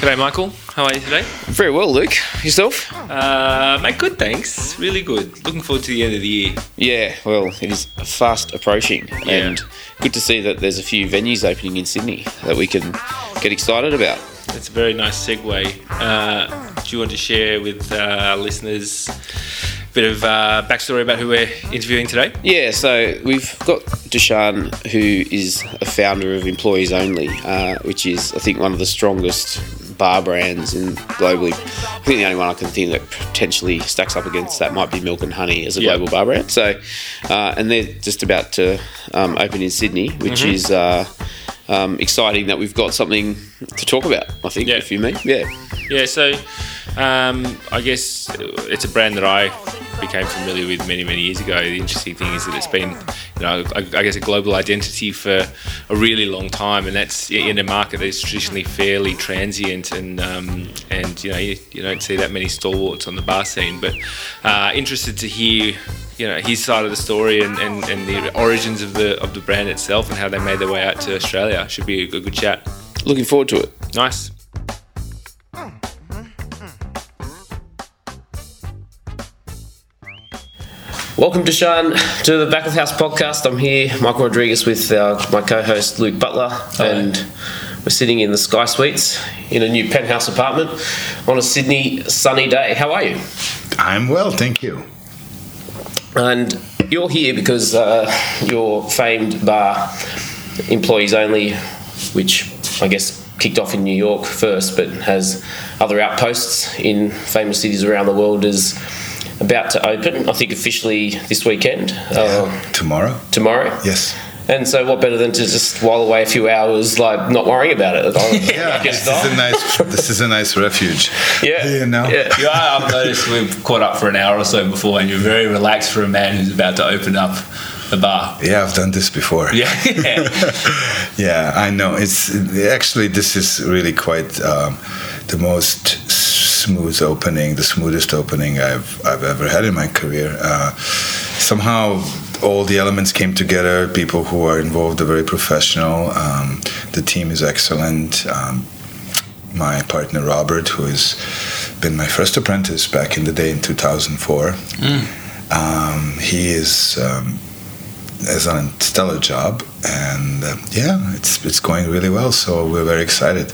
G'day Michael, how are you today? Very well, Luke. Yourself? Mate, good thanks. Really good. Looking forward to the end of the year. Yeah, well, it is fast approaching and good to see that there's a few venues opening in Sydney that we can get excited about. That's a very nice segue. Do you want to share with our listeners a bit of backstory about who we're interviewing today? Yeah, so we've got Deshaun, who is a founder of Employees Only, which is, I think, one of the strongest bar brands in globally. I think the only one I can think that potentially stacks up against that might be Milk and Honey as a global bar brand. So, and they're just about to open in Sydney, which is exciting that we've got something to talk about, I think, if you mean. Yeah, so I guess it's a brand that I became familiar with many years ago. The interesting thing is that it's been, you know, I guess a global identity for a really long time, and that's in a market that is traditionally fairly transient, and you know you don't see that many stalwarts on the bar scene. But interested to hear, you know, his side of the story and the origins of the brand itself and how they made their way out to Australia. Should be a good chat. Looking forward to it. Nice. Welcome, Deshaun, to the Back of the House podcast. I'm here, Michael Rodriguez, with my co-host Luke Butler, and we're sitting in the Sky Suites in a new penthouse apartment on a Sydney sunny day. How are you? I'm well, thank you. And you're here because your famed bar, Employees Only, which I guess kicked off in New York first, but has other outposts in famous cities around the world, is about to open, I think, officially this weekend. Tomorrow. Yes. And so what better than to just while away a few hours, like, not worrying about it? This is a nice refuge. Yeah. You know? Yeah. I've noticed we've caught up for an hour or so before, and you're very relaxed for a man who's about to open up the bar. Yeah, I've done this before. Yeah. Yeah, I know. It's actually, this is really quite the most smoothest opening I've ever had in my career. Somehow all the elements came together. People who are involved are very professional. The team is excellent. My partner Robert, who has been my first apprentice back in the day in 2004, he has done a stellar job, and it's going really well. So we're very excited.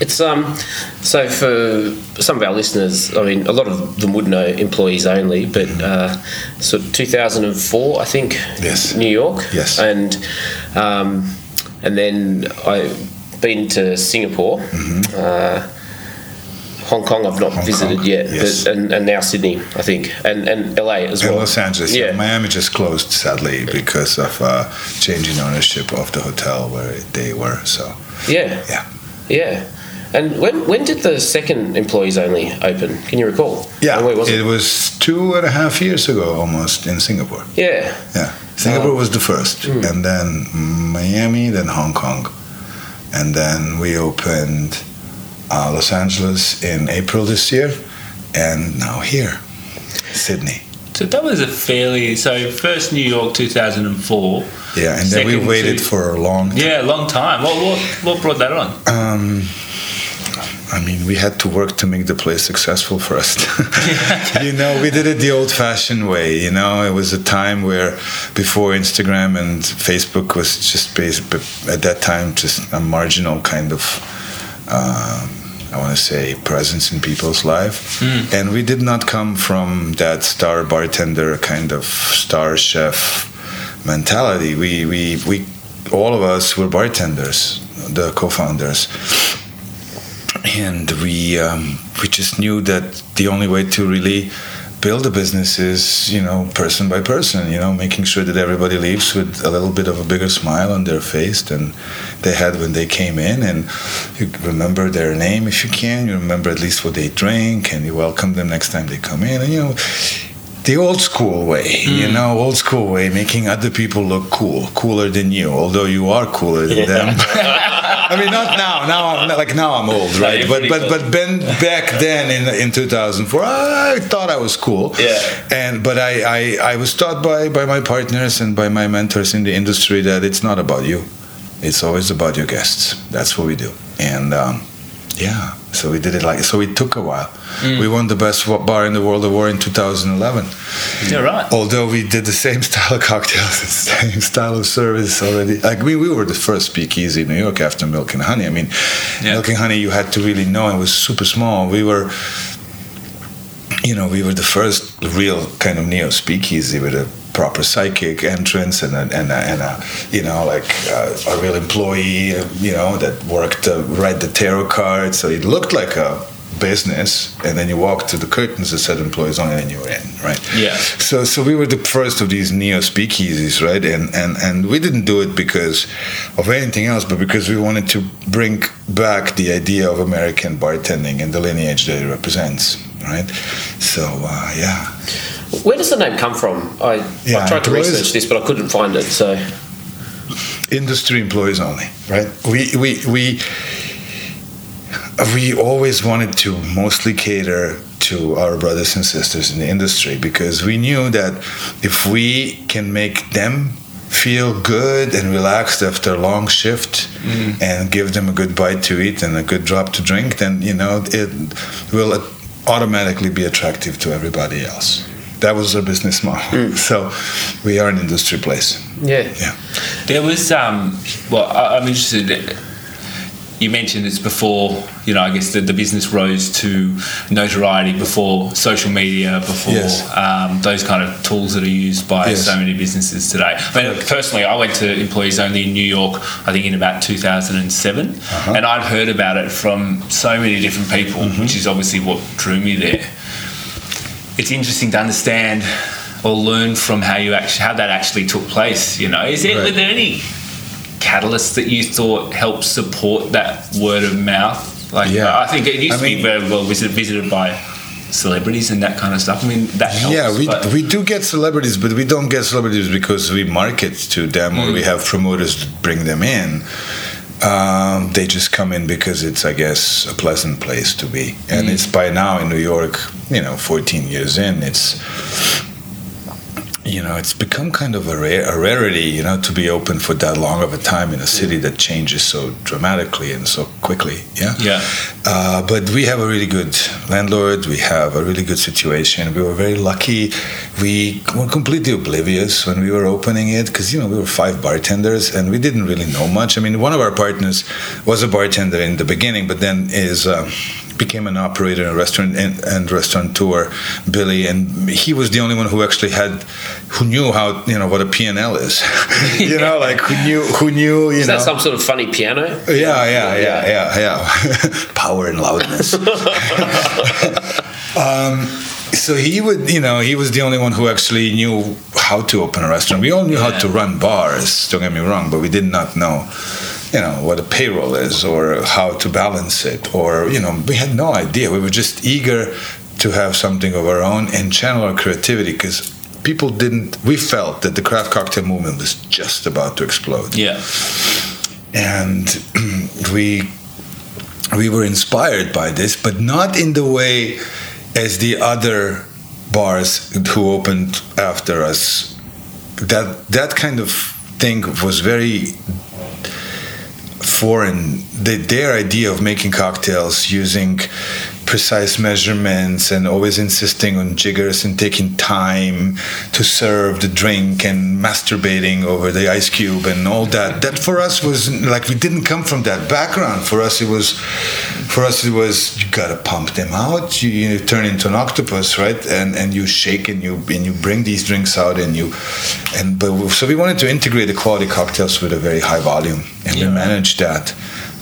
It's so for some of our listeners, I mean, a lot of them would know Employees Only, but so 2004, I think, New York, and then I've been to Singapore, Hong Kong I've not visited yet, but, and now Sydney, I think, and LA as well. And Los Angeles, Miami just closed, sadly, because of change in ownership of the hotel where they were. So yeah. And when did the second Employees Only open? Can you recall? Yeah, it was 2.5 years ago almost in Singapore. Yeah. Singapore was the first, and then Miami, then Hong Kong, and then we opened Los Angeles in April this year, and now here, Sydney. So that was first New York 2004. Yeah, and then we waited for a long time. Yeah, a long time. What brought that on? I mean, we had to work to make the place successful first. You know, we did it the old-fashioned way, you know. It was a time where before Instagram and Facebook was just at that time just a marginal kind of I want to say presence in people's life, and we did not come from that star bartender kind of star chef mentality. We all of us were bartenders, the co-founders, and we just knew that the only way to really build a business is, you know, person by person, you know, making sure that everybody leaves with a little bit of a bigger smile on their face than they had when they came in, and you remember their name if you can, you remember at least what they drink, and you welcome them next time they come in, and, you know, the old school way, making other people look cooler than you, although you are cooler than them. I mean, not now. Now I'm old, right? But back then in 2004, I thought I was cool. Yeah. But I was taught by my partners and by my mentors in the industry that it's not about you. It's always about your guests. That's what we do. And Yeah, so we did it like, so it took a while. We won the best bar in the world award in 2011. Yeah, right. Although we did the same style of cocktails, the same style of service already. Like, we were the first speakeasy in New York after Milk and Honey. I mean, yeah. Milk and Honey, you had to really know it was super small. We were, you know, we were the first real kind of neo speakeasy with a proper psychic entrance and a you know, like a real employee, you know, that worked, read the tarot cards. So it looked like a business, and then you walked to the curtains that said Employees Only, and you were in, right? Yeah. So we were the first of these neo speakeasies, right? And we didn't do it because of anything else, but because we wanted to bring back the idea of American bartending and the lineage that it represents, right? So yeah. Where does the name come from? I tried to research this, but I couldn't find it. So, industry Employees Only, right? We always wanted to mostly cater to our brothers and sisters in the industry, because we knew that if we can make them feel good and relaxed after a long shift and give them a good bite to eat and a good drop to drink, then, you know, it will automatically be attractive to everybody else. That was our business model. So we are an industry place. Yeah. There was, I'm interested in, you mentioned this before, you know, I guess the business rose to notoriety before social media, before those kind of tools that are used by so many businesses today. I mean, personally, I went to Employees Only in New York, I think in about 2007, and I'd heard about it from so many different people, which is obviously what drew me there. It's interesting to understand or learn from how that actually took place, you know. Were there any catalysts that you thought helped support that word of mouth? Like, I think it used to be very well visited by celebrities and that kind of stuff. I mean, that helps. Yeah, we do get celebrities, but we don't get celebrities because we market to them or we have promoters to bring them in. They just come in because it's, I guess, a pleasant place to be. And it's by now in New York, you know, 14 years in, it's, you know, it's become kind of a rarity, you know, to be open for that long of a time in a city that changes so dramatically and so quickly. Yeah. But we have a really good landlord. We have a really good situation. We were very lucky. We were completely oblivious when we were opening it because, you know, we were 5 bartenders and we didn't really know much. I mean, one of our partners was a bartender in the beginning, but then became an operator in a restaurant and restaurateur, Billy, and he was the only one who actually knew how, you know, what a P&L is. You know, like who knew, you know. Is that some sort of funny piano? Yeah. Power and loudness. So he would, you know, he was the only one who actually knew how to open a restaurant. We all knew how to run bars, don't get me wrong, but we did not know, you know, what a payroll is or how to balance it, or, you know, we had no idea. We were just eager to have something of our own and channel our creativity because we felt that the craft cocktail movement was just about to explode. Yeah. And we were inspired by this, but not in the way as the other bars who opened after us. That kind of thing was very foreign. Their idea of making cocktails using precise measurements and always insisting on jiggers and taking time to serve the drink and masturbating over the ice cube and all that for us was like, we didn't come from that background. For us it was you gotta pump them out, you turn into an octopus, right? And you shake and you bring these drinks out so we wanted to integrate the quality cocktails with a very high volume, and we managed that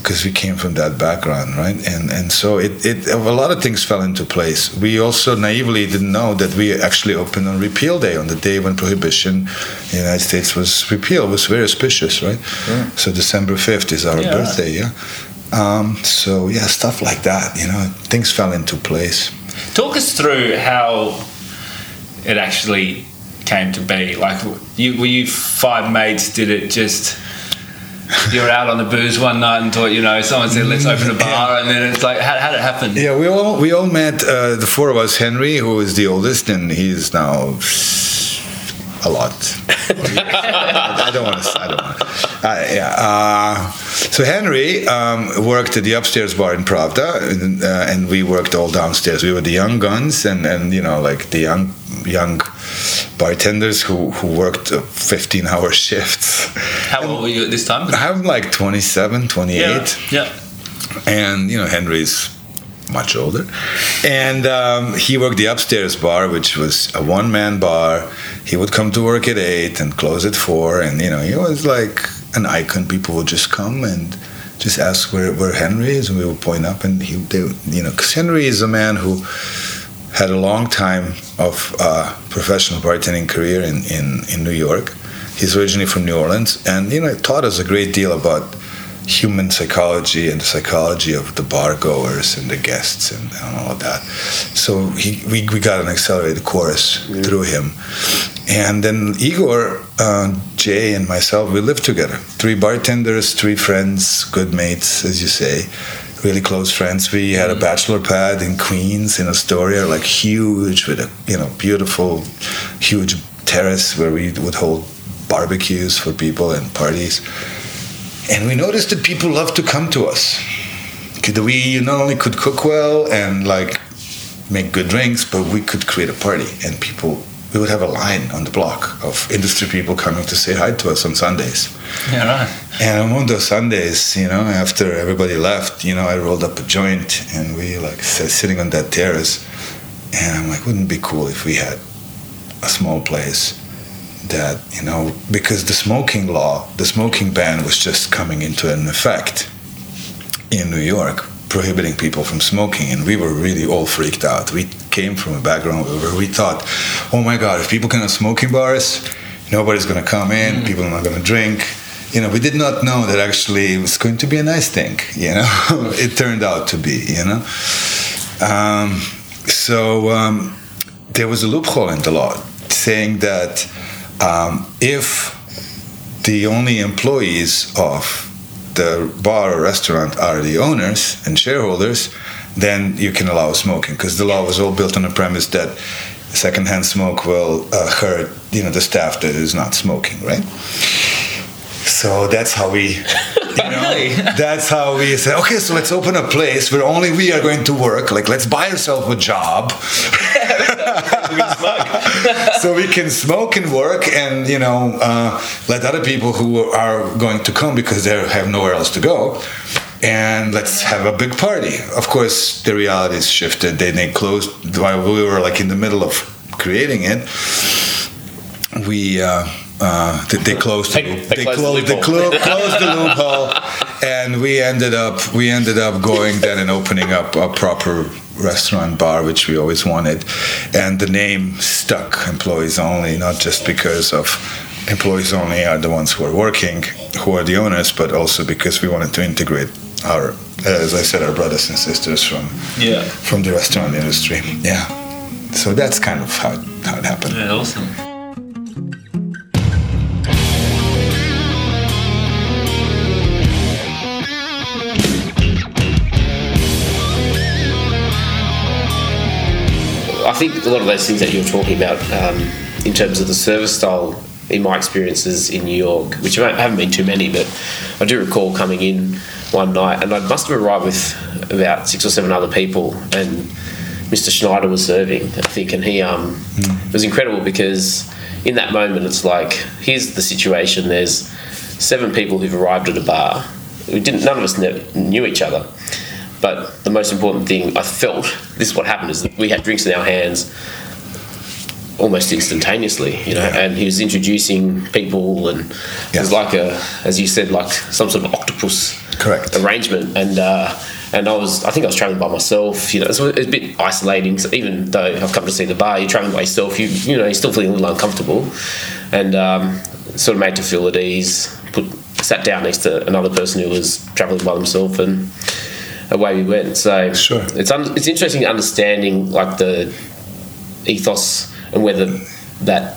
because we came from that background, right? And so it a lot of things fell into place. We also naively didn't know that we actually opened on repeal day, on the day when prohibition in the United States was repealed. It was very auspicious, right? Yeah. So December 5th is our birthday, stuff like that, you know, things fell into place. Talk us through how it actually came to be. Like, were you 5 mates, did it just... You were out on the booze one night and thought, you know, someone said, let's open a bar, and then it's like, how did it happen? Yeah, we all met, the 4 of us, Henry, who is the oldest, and he's now a lot. I don't want to. So Henry worked at the upstairs bar in Pravda, and we worked all downstairs. We were the young guns, and you know, like the young bartenders who worked 15-hour shifts. How old were you at this time? I'm like 27, 28. Yeah. And, you know, Henry's much older. And he worked the upstairs bar, which was a one-man bar. He would come to work at 8 and close at 4. And, you know, he was like an icon. People would just come and just ask where Henry is. And we would point up. And, you know, because Henry is a man who had a long time of professional bartending career in New York. He's originally from New Orleans. And, you know, it taught us a great deal about human psychology and the psychology of the bar goers and the guests and all of that. So we got an accelerated course through him. And then Igor, Jay, and myself, we lived together. 3 bartenders, 3 friends, good mates, as you say, really close friends. We had a bachelor pad in Queens, in Astoria, like huge, with a, you know, beautiful, huge terrace where we would hold barbecues for people and parties. And we noticed that people loved to come to us. We not only could cook well and like make good drinks, but we could create a party. And people, we would have a line on the block of industry people coming to say hi to us on Sundays. Yeah, right. And on one of those Sundays, you know, after everybody left, you know, I rolled up a joint and we like sitting on that terrace. And I'm like, wouldn't it be cool if we had a small place that, you know, because the smoking ban was just coming into an effect in New York, prohibiting people from smoking, and we were really all freaked out. We came from a background where we thought, oh my God, if people can have smoking bars, nobody's going to come in, people are not going to drink. You know, we did not know that actually it was going to be a nice thing, you know. It turned out to be, you know. So there was a loophole in the law saying that if the only employees of the bar or restaurant are the owners and shareholders, then you can allow smoking, because the law was all built on the premise that secondhand smoke will hurt, you know, the staff that is not smoking, right? So that's how we, you know, that's how we said, okay, so let's open a place where only we are going to work. Like, let's buy ourselves a job. So we can smoke and work, and, you know, let other people who are going to come because they have nowhere else to go, and let's have a big party. Of course, the realities shifted. They closed while we were like in the middle of creating it. We they closed. They closed the loophole, and we ended up going then and opening up a proper restaurant bar, which we always wanted, and the name stuck, Employees Only, not just because of employees only are the ones who are working, who are the owners, but also because we wanted to integrate our, as I said, our brothers and sisters from the restaurant industry. Yeah, so that's kind of how it happened. Yeah, awesome. I think a lot of those things that you're talking about in terms of the service style, in my experiences in New York, which haven't been too many, but I do recall coming in one night, and I must have arrived with about 6 or 7 other people, and Mr. Schneider was serving, I think, and he it was incredible, because in that moment it's like, here's the situation, there's 7 people who've arrived at a bar. None of us knew each other. But the most important thing I felt, this is what happened, is that we had drinks in our hands almost instantaneously, you know, and he was introducing people, and it was like a, as you said, like some sort of octopus arrangement. And I think I was traveling by myself, you know, so it's a bit isolating. So even though I've come to see the bar, you're traveling by yourself, you know, you're still feeling a little uncomfortable, and sort of made to feel at ease, sat down next to another person who was traveling by themselves, and away we went. So it's interesting understanding like the ethos and where that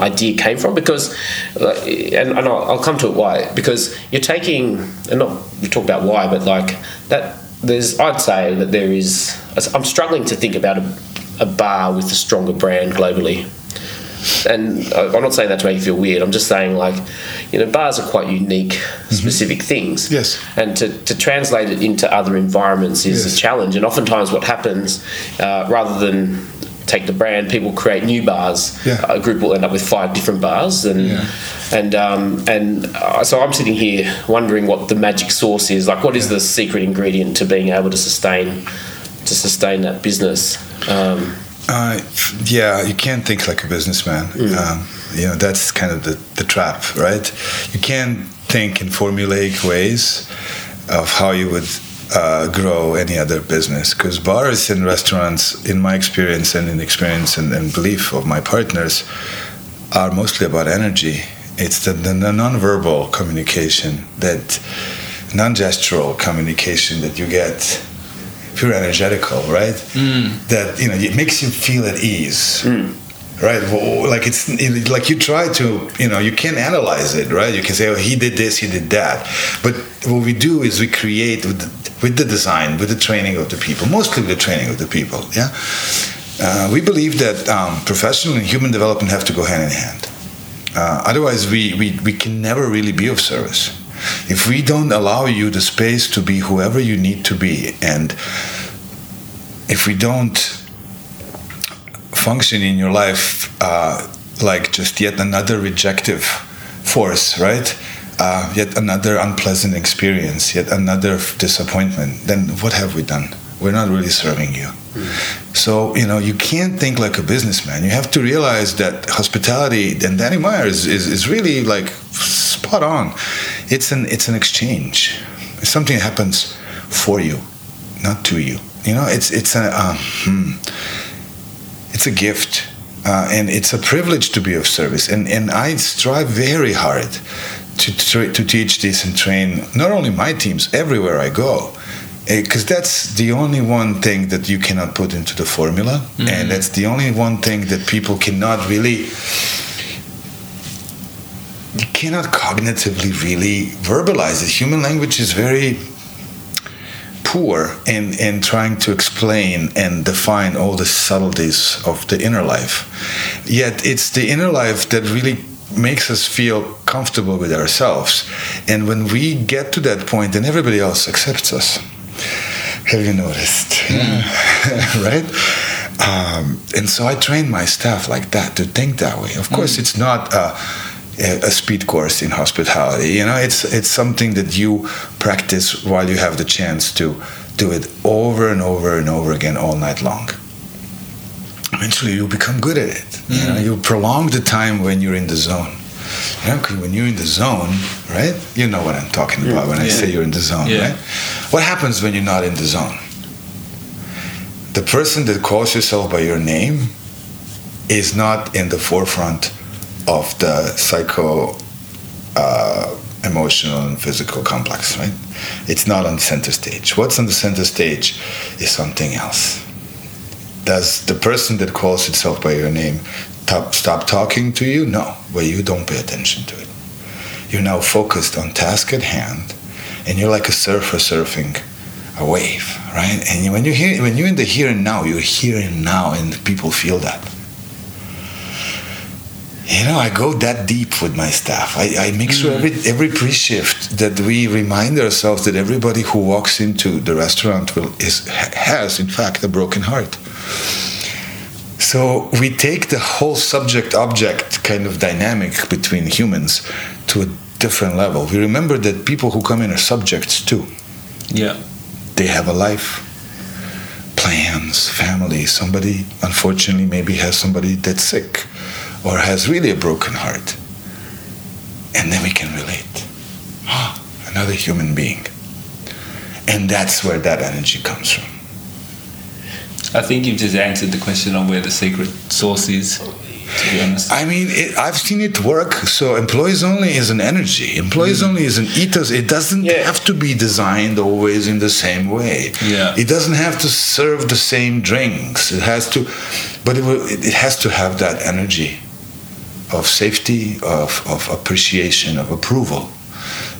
idea came from, because and I'll come to it why, because you're taking, and not we talk about why, but like that there's, I'd say that there is, I'm struggling to think about a bar with a stronger brand globally. and I'm not saying that to make you feel weird, I'm just saying, like, you know, bars are quite unique, mm-hmm. specific things. Yes. And to translate it into other environments is yes. a challenge, and oftentimes what happens, rather than take the brand, people create new bars. Yeah. A group will end up with 5 different bars, and yeah. So I'm sitting here wondering what the magic sauce is. Like, what is the secret ingredient to being able to sustain that business? You can't think like a businessman. Mm. You know, that's kind of the trap, right? You can't think in formulaic ways of how you would grow any other business, because bars and restaurants, in my experience and in experience and belief of my partners, are mostly about energy. It's the non-verbal communication, that non-gestural communication that you get if you're energetical, right? Mm. That, you know, it makes you feel at ease. Mm. Right, well, like it's like you try to, you know, you can't analyze it, right? You can say, oh, he did this, he did that. But what we do is we create with the design, with the training of the people, mostly with the training of the people. Yeah, we believe that professional and human development have to go hand in hand. Otherwise, we can never really be of service if we don't allow you the space to be whoever you need to be, and if we don't function in your life like just yet another rejective force, right? Yet another unpleasant experience, yet another disappointment. Then what have we done? We're not really serving you. Mm. So, you know, you can't think like a businessman. You have to realize that hospitality, and Danny Meyer is really like spot on. It's an exchange. Something happens for you, not to you. You know, it's a gift, and it's a privilege to be of service. And I strive very hard to teach this and train not only my teams, everywhere I go, because that's the only one thing that you cannot put into the formula, mm-hmm. and that's the only one thing that people cannot really... You cannot cognitively really verbalize it. Human language is very... poor in trying to explain and define all the subtleties of the inner life. Yet it's the inner life that really makes us feel comfortable with ourselves. And when we get to that point, then everybody else accepts us. Have you noticed? Mm. Right? And so I train my staff like that, to think that way. Of course, it's not... a speed course in hospitality, you know, it's something that you practice while you have the chance to do it over and over and over again all night long. Eventually you become good at it. Mm-hmm. You know, you prolong the time when you're in the zone. You know, 'cause when you're in the zone, right? You know what I'm talking about when I say you're in the zone, right? What happens when you're not in the zone? The person that calls yourself by your name is not in the forefront of the psycho, emotional and physical complex, right? It's not on center stage. What's on the center stage is something else. Does the person that calls itself by your name stop talking to you? No, well, you don't pay attention to it. You're now focused on task at hand, and you're like a surfer surfing a wave, right? And when you're in the here and now, you're here and now, and people feel that. You know, I go that deep with my staff. I make sure every pre-shift that we remind ourselves that everybody who walks into the restaurant has, in fact, a broken heart. So we take the whole subject-object kind of dynamic between humans to a different level. We remember that people who come in are subjects too. Yeah. They have a life. Plans, family. Somebody, unfortunately, maybe has somebody that's sick. Or has really a broken heart. And then we can relate. Oh, another human being. And that's where that energy comes from. I think you've just answered the question on where the secret sauce is, to be honest. I mean, I've seen it work. So Employees Only is an energy. Employees Only is an ethos. It doesn't have to be designed always in the same way. Yeah. It doesn't have to serve the same drinks. It has to have that energy. Of safety, of appreciation, of approval.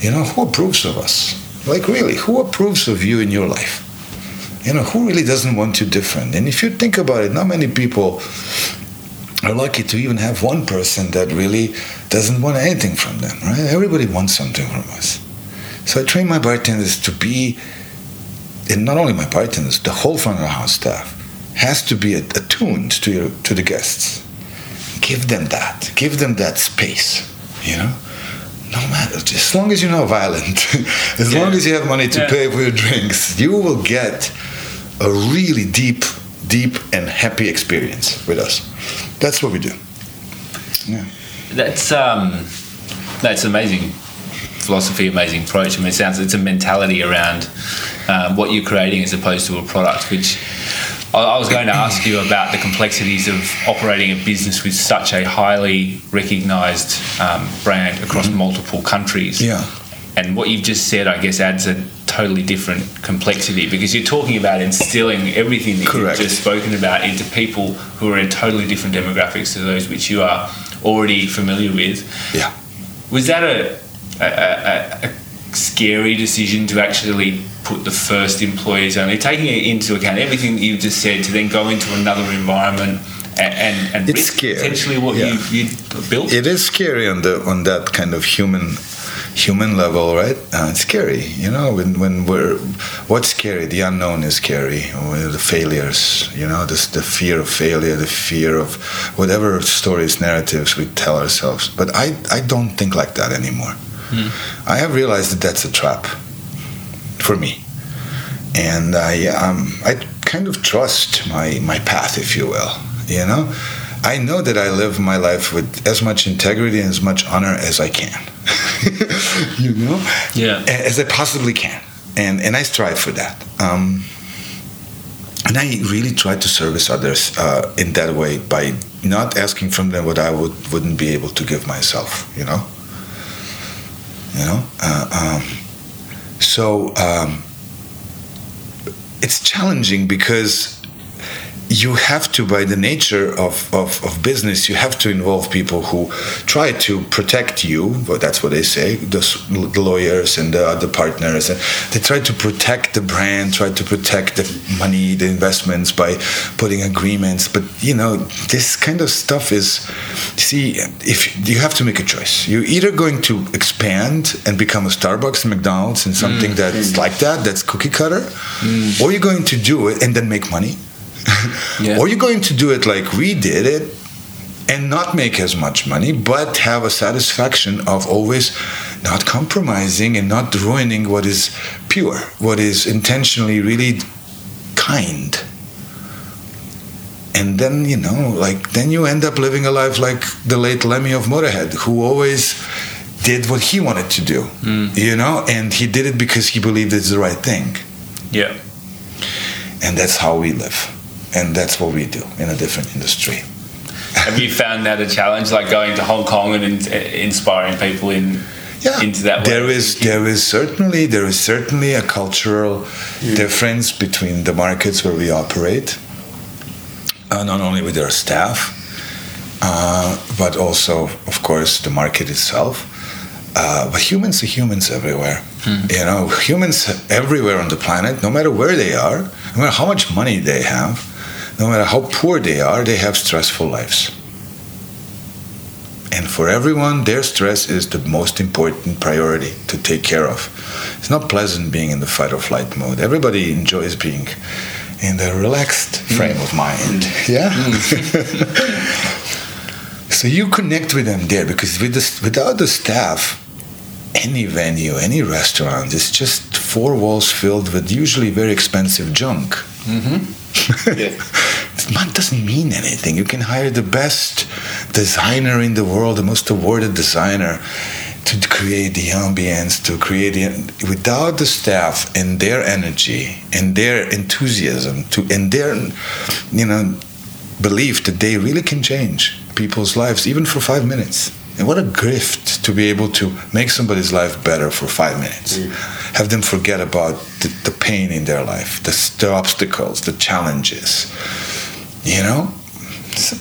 You know, who approves of us? Like, really, who approves of you in your life? You know, who really doesn't want you different? And if you think about it, not many people are lucky to even have one person that really doesn't want anything from them, right? Everybody wants something from us. So I train my bartenders to be, and not only my bartenders, the whole front of the house staff has to be attuned to the guests. Give them that space, you know? No matter, as long as you're not violent, as long as you have money to pay for your drinks, you will get a really deep and happy experience with us. That's what we do. Yeah. That's amazing philosophy, amazing approach. I mean, it's a mentality around what you're creating as opposed to a product, which I was going to ask you about the complexities of operating a business with such a highly recognised brand across multiple countries. Yeah. And what you've just said, I guess, adds a totally different complexity because you're talking about instilling everything that you've just spoken about into people who are in totally different demographics to those which you are already familiar with. Yeah. Was that a scary decision to actually put the first Employees Only, taking into account everything that you've just said, to then go into another environment and risk potentially what you built? It is scary on that kind of human level, right? It's scary, you know. When we're, what's scary? The unknown is scary. The failures, you know, the fear of failure, the fear of whatever stories, narratives we tell ourselves. But I don't think like that anymore. I have realized that that's a trap for me, and I kind of trust my path, if you will. You know, I know that I live my life with as much integrity and as much honor as I can. You know, as I possibly can, and I strive for that. And I really try to service others in that way by not asking from them what I wouldn't be able to give myself. You know. It's challenging because you have to, by the nature of business, you have to involve people who try to protect you. Well, that's what they say, the lawyers and the other partners. And they try to protect the brand, try to protect the money, the investments by putting agreements. But, you know, this kind of stuff is, if you have to make a choice. You're either going to expand and become a Starbucks and McDonald's and something that's like that's cookie cutter, or you're going to do it and then make money. Or you're going to do it like we did it and not make as much money, but have a satisfaction of always not compromising and not ruining what is pure, what is intentionally really kind. And then, you know, then you end up living a life like the late Lemmy of Motörhead, who always did what he wanted to do, you know, and he did it because he believed it's the right thing. Yeah. And that's how we live. And that's what we do in a different industry. Have you found that a challenge, like going to Hong Kong and inspiring people into that way? There is certainly a cultural difference between the markets where we operate, not only with our staff, but also, of course, the market itself. But humans are humans everywhere. You know, humans everywhere on the planet, no matter where they are, no matter how much money they have, no matter how poor they are, they have stressful lives. And for everyone, their stress is the most important priority to take care of. It's not pleasant being in the fight or flight mode. Everybody enjoys being in the relaxed frame of mind. Yeah? So you connect with them there, because without the staff, any venue, any restaurant, it's just four walls filled with usually very expensive junk. It doesn't mean anything. You can hire the best designer in the world, the most awarded designer, to create the ambience, without the staff and their energy and their enthusiasm and their, you know, belief that they really can change people's lives, even for 5 minutes. And what a gift to be able to make somebody's life better for 5 minutes. Have them forget about the pain in their life, the obstacles, the challenges. You know, it's a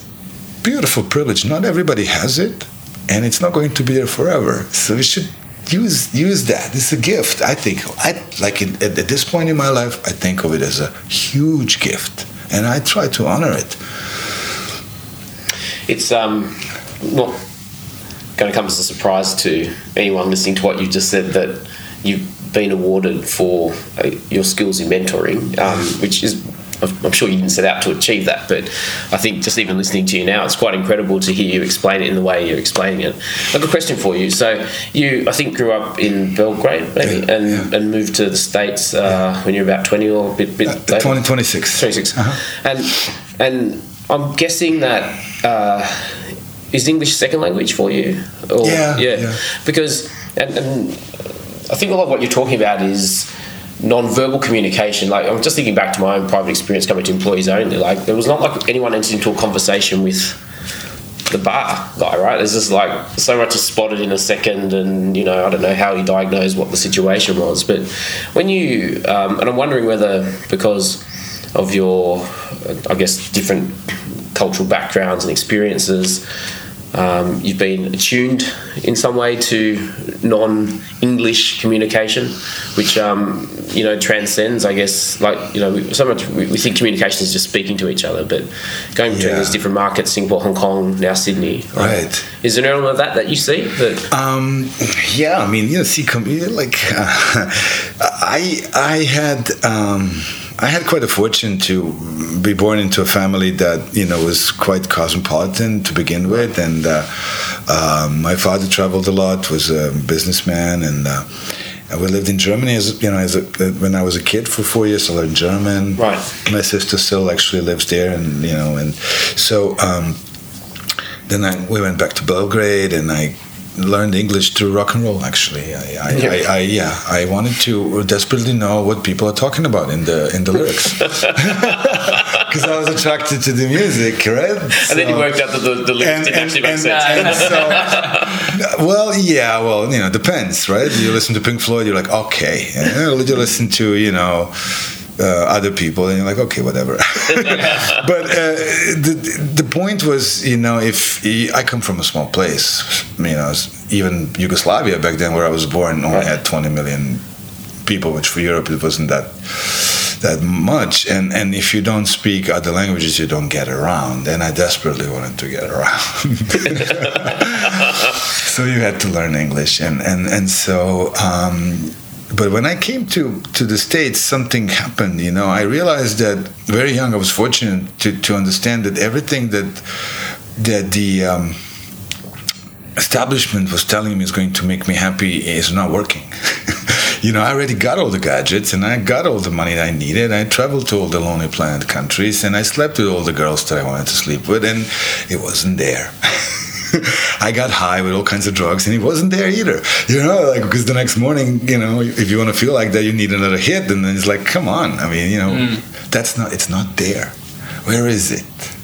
beautiful privilege. Not everybody has it, and it's not going to be there forever. So we should use that. It's a gift, I think. At this point in my life, I think of it as a huge gift, and I try to honor it. it's not going to come as a surprise to anyone listening to what you just said that you've been awarded for your skills in mentoring, which is, I'm sure you didn't set out to achieve that, but I think just even listening to you now, it's quite incredible to hear you explain it in the way you're explaining it. I've got a question for you. So you, I think, grew up in Belgrade, maybe, and moved to the States when you were about 20 or a bit later? 26. 26. Uh-huh. And I'm guessing that is English second language for you? Or, yeah. Because and I think a lot of what you're talking about is non-verbal communication. Like, I'm just thinking back to my own private experience coming to Employees Only. Like, there was not like anyone entered into a conversation with the bar guy, right? There's just like so much is spotted in a second, and you know, I don't know how he diagnosed what the situation was. But when you and I'm wondering whether because of your, I guess, different cultural backgrounds and experiences, you've been attuned in some way to non-English communication, which, you know, transcends, I guess, like, you know, so much we think communication is just speaking to each other, but going between these different markets, Singapore, Hong Kong, now Sydney. Right. Is there an element of that you see? That yeah, I mean, you know, I had quite a fortune to be born into a family that, you know, was quite cosmopolitan to begin with, and my father traveled a lot, was a businessman, and we lived in Germany when I was a kid for 4 years. I learned German. Right. My sister still actually lives there, and you know, and so then we went back to Belgrade, and I learned English through rock and roll. Actually, I wanted to desperately know what people are talking about in the lyrics, because I was attracted to the music, right? And so, then you worked out that the lyrics didn't actually make sense. Well, you know, depends, right? You listen to Pink Floyd, you're like, okay. And you listen to, you know, other people, and you're like, okay, whatever. But the point was, you know, I come from a small place, you know, even Yugoslavia back then, where I was born, only had 20 million people, which for Europe it wasn't that much. And if you don't speak other languages, you don't get around. And I desperately wanted to get around. So you had to learn English, and so. But when I came to the States, something happened, you know. I realized that very young, I was fortunate to understand that everything that the establishment was telling me is going to make me happy is not working. You know, I already got all the gadgets, and I got all the money that I needed. I traveled to all the Lonely Planet countries, and I slept with all the girls that I wanted to sleep with, and it wasn't there. I got high with all kinds of drugs, and he wasn't there either. You know, like, because the next morning, you know, if you want to feel like that, you need another hit, and then it's like, come on. I mean, you know, it's not there. Where is it?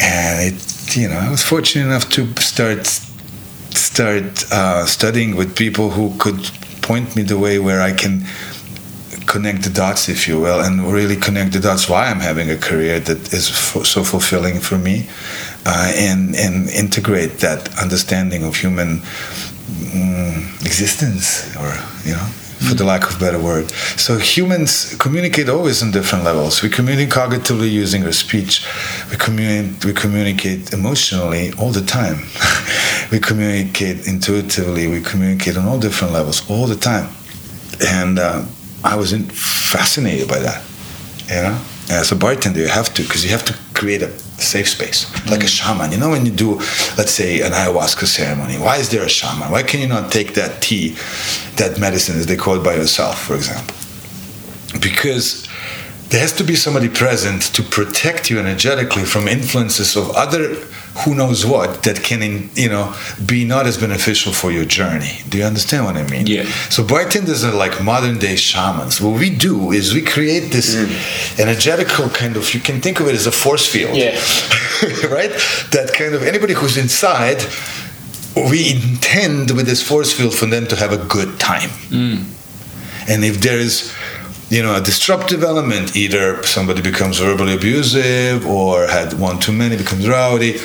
And it, you know, I was fortunate enough to start studying with people who could point me the way where I can connect the dots, if you will, and really connect the dots why I'm having a career that is so fulfilling for me, and integrate that understanding of human existence, or, you know, for the lack of a better word. So humans communicate always on different levels. We communicate cognitively using our speech. We communicate emotionally all the time. We communicate intuitively. We communicate on all different levels all the time. And I was fascinated by that, you know. As a bartender, you have to, because you have to create a safe space, like a shaman. You know, when you do, let's say, an ayahuasca ceremony, why is there a shaman? Why can you not take that tea, that medicine, as they call it, by yourself, for example? Because there has to be somebody present to protect you energetically from influences of other who knows what that can, you know, be not as beneficial for your journey. Do you understand what I mean? Yeah. So bartenders are like modern day shamans. What we do is we create this energetical kind of, you can think of it as a force field. Yeah. Right? That kind of, anybody who's inside, we intend with this force field for them to have a good time. And if there is, you know, a disruptive element, either somebody becomes verbally abusive or had one too many, becomes rowdy,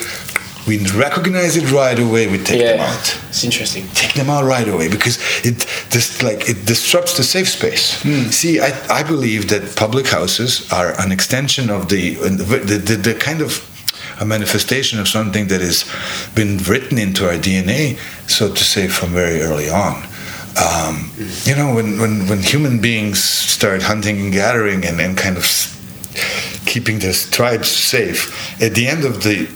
we recognize it right away, we take them out. It's interesting. Take them out right away, because it just like it disrupts the safe space. See, I believe that public houses are an extension of the kind of a manifestation of something that has been written into our DNA, so to say, from very early on. You know, when human beings start hunting and gathering and kind of keeping their tribes safe, at the end of the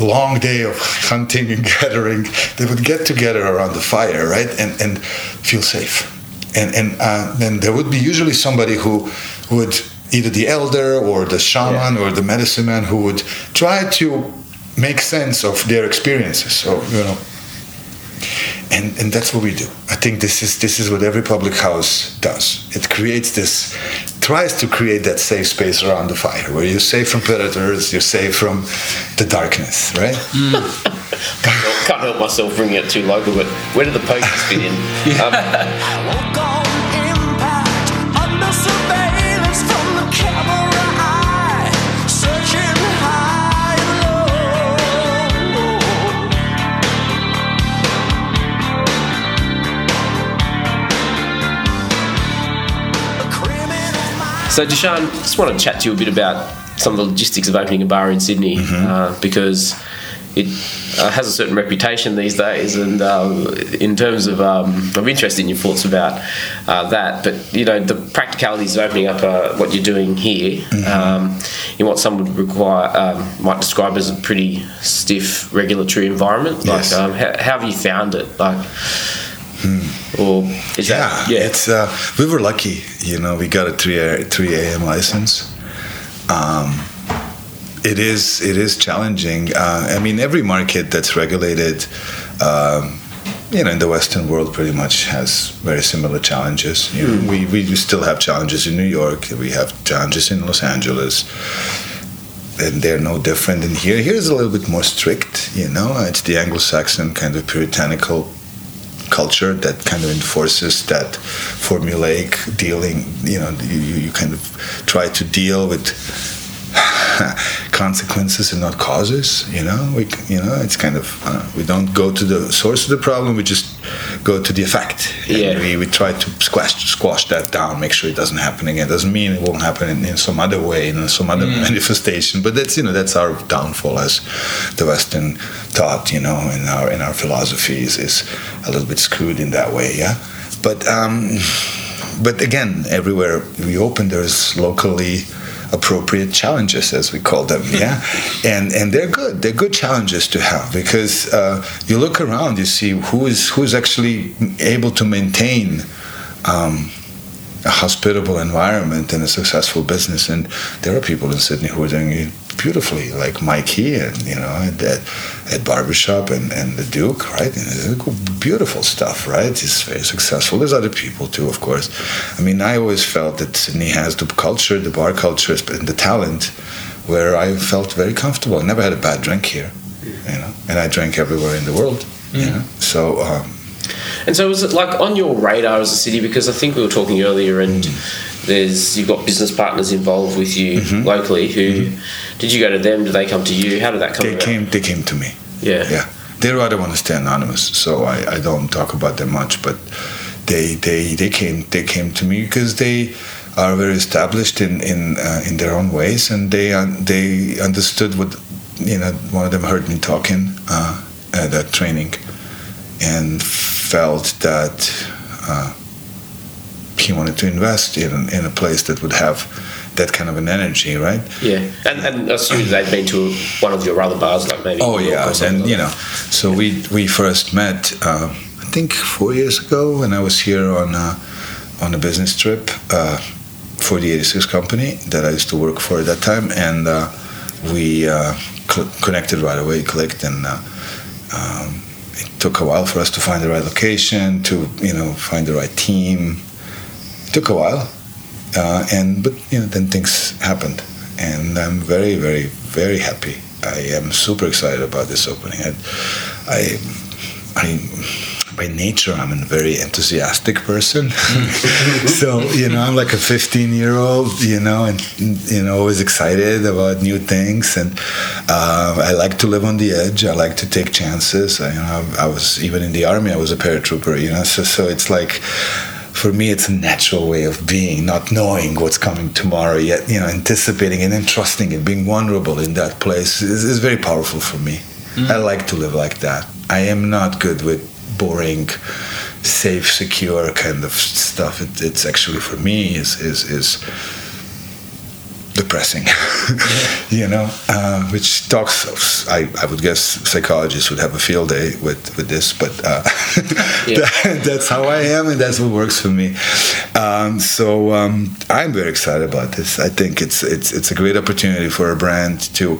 long day of hunting and gathering, they would get together around the fire, right, and feel safe. And there would be usually somebody who would, either the elder or the shaman or the medicine man, who would try to make sense of their experiences. So, you know, and that's what we do. I think this is what every public house does. It creates this, tries to create that safe space around the fire where you're safe from predators, you're safe from the darkness, right? Can't help myself bringing it too local, but where do the pokies fit in? So, Deshaun, I just want to chat to you a bit about some of the logistics of opening a bar in Sydney, because it has a certain reputation these days, and in terms of, I'm interested in your thoughts about that, but, you know, the practicalities of opening up what you're doing here, in what some would require, might describe as a pretty stiff regulatory environment. Yes. Like, how have you found it? Like... Or is that, it's we were lucky, you know. We got a 3 a.m. license. It is challenging. I mean, every market that's regulated, you know, in the Western world, pretty much has very similar challenges. You know, we still have challenges in New York. We have challenges in Los Angeles. And they're no different in here. Here's a little bit more strict. You know, it's the Anglo-Saxon kind of puritanical culture that kind of enforces that formulaic dealing. You know, you kind of try to deal with consequences and not causes. You know, it's kind of we don't go to the source of the problem. We just go to the effect. Yeah. We try to squash that down, make sure it doesn't happen again. It doesn't mean it won't happen in some other way, in some other manifestation. But that's, you know, that's our downfall as the Western thought, you know, in our philosophies is a little bit screwed in that way. Yeah. But again, everywhere we open, there's locally appropriate challenges, as we call them, yeah, and they're good. They're good challenges to have, because you look around, you see who's actually able to maintain a hospitable environment and a successful business. And there are people in Sydney who are doing it beautifully, like Mikey, and you know, at Barbershop and the Duke, right? And it's beautiful stuff, right? It's very successful. There's other people too, of course. I mean, I always felt that Sydney has the culture, the bar culture, and the talent, where I felt very comfortable. I never had a bad drink here, you know, and I drank everywhere in the world, you know. So. And so, was it like on your radar as a city? Because I think we were talking earlier, and you've got business partners involved with you locally. Who did you go to them? Did they come to you? How did that come? They came to me. Yeah. They rather want to stay anonymous, so I don't talk about them much. But they came to me because they are very established in their own ways, and they understood what, you know. One of them heard me talking at a training, and felt that he wanted to invest in a place that would have that kind of an energy, right? Yeah, and assuming they'd been to one of your other bars, like maybe. Oh yeah, and you know, so we first met I think 4 years ago when I was here on a business trip for the 86 company that I used to work for at that time, and we connected right away, clicked, and. It took a while for us to find the right location, to, you know, find the right team. It took a while, but you know, then things happened, and I'm very, very, very happy. I am super excited about this opening. I by nature, I'm a very enthusiastic person. So, you know, I'm like a 15-year-old, you know, and, you know, always excited about new things. And I like to live on the edge. I like to take chances. I was even in the army. I was a paratrooper, you know, so it's like for me, it's a natural way of being, not knowing what's coming tomorrow yet, you know, anticipating and then trusting it, being vulnerable in that place is very powerful for me. Mm. I like to live like that. I am not good with boring, safe, secure kind of stuff. It's actually, for me, is depressing, you know, which talks of, I would guess psychologists would have a field day with this, but that's how I am, and that's what works for me. So I'm very excited about this. I think it's a great opportunity for a brand to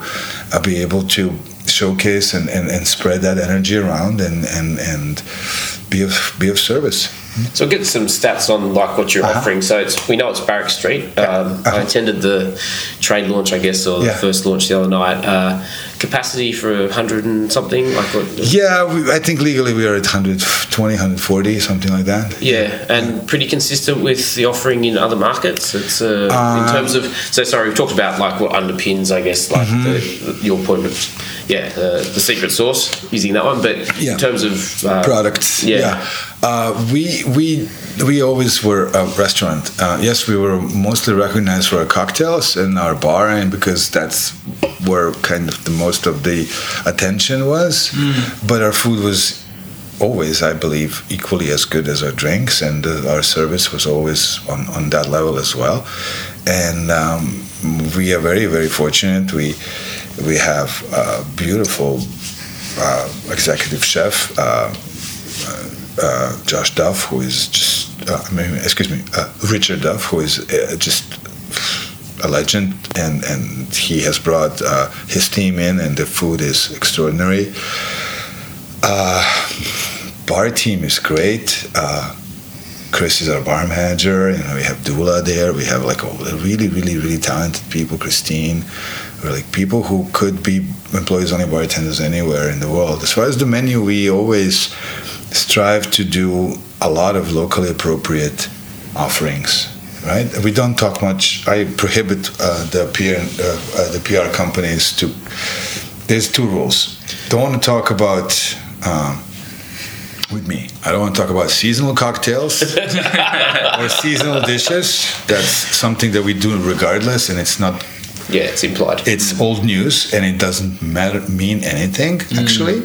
be able to showcase and spread that energy around and be of service. So get some stats on like what you're offering. So we know it's Barrack Street. I attended the trade launch, I guess, or the first launch the other night. Capacity for 100 and something? I think legally we are at 120, 140, something like that. Yeah, and pretty consistent with the offering in other markets. It's in terms of... So, sorry, we've talked about like what underpins, I guess, like your point of... Yeah, the secret sauce, using that one. But in terms of... products, we always were a restaurant. Yes, we were mostly recognized for our cocktails and our bar, and because that's where kind of the most of the attention was. Mm. But our food was always, I believe, equally as good as our drinks, and our service was always on that level as well. And we are very, very fortunate. We have a beautiful executive chef. Josh Duff, who is just Richard Duff, who is just a legend, and he has brought his team in, and the food is extraordinary. Bar team is great. Chris is our bar manager, and we have Dula there. We have like really, really, really talented people. Christine, we're like people who could be employees only bartenders anywhere in the world. As far as the menu, we always strive to do a lot of locally appropriate offerings, right? We don't talk much. I prohibit the PR companies to... There's two rules. Don't want to talk about... with me, I don't want to talk about seasonal cocktails or seasonal dishes. That's something that we do regardless, and it's not... Yeah, it's implied. It's old news, and it doesn't mean anything, actually.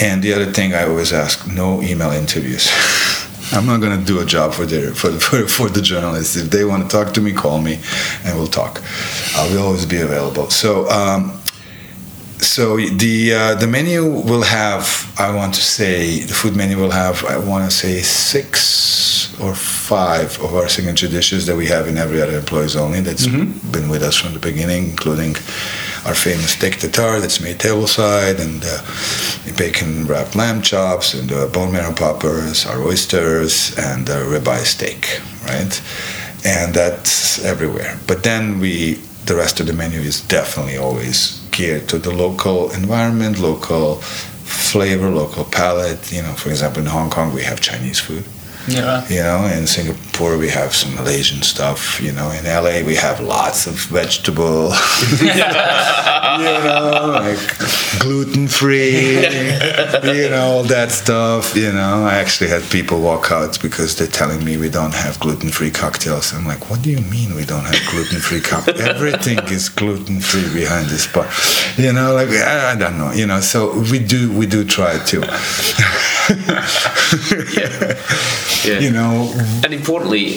And the other thing I always ask, no email interviews. I'm not going to do a job for the journalists. If they want to talk to me, call me, and we'll talk. I will always be available. So, the menu will have, the food menu will have, 6 or 5 of our signature dishes that we have in every other Employees Only. That's been with us from the beginning, including our famous steak tartare that's made tableside, and bacon wrapped lamb chops, and bone marrow poppers, our oysters, and ribeye steak, right? And that's everywhere. But then the rest of the menu is definitely always geared to the local environment, local flavor, local palate. You know, for example, in Hong Kong we have Chinese food. Yeah. You know, in Singapore we have some Malaysian stuff. You know, in LA we have lots of vegetable. You know, like gluten-free. You know, all that stuff. You know, I actually had people walk out because they're telling me we don't have gluten-free cocktails. I'm like, what do you mean we don't have gluten-free cocktails? Everything is gluten-free behind this bar. You know, like I don't know. You know, so we do try it too. Yeah. You know, and importantly,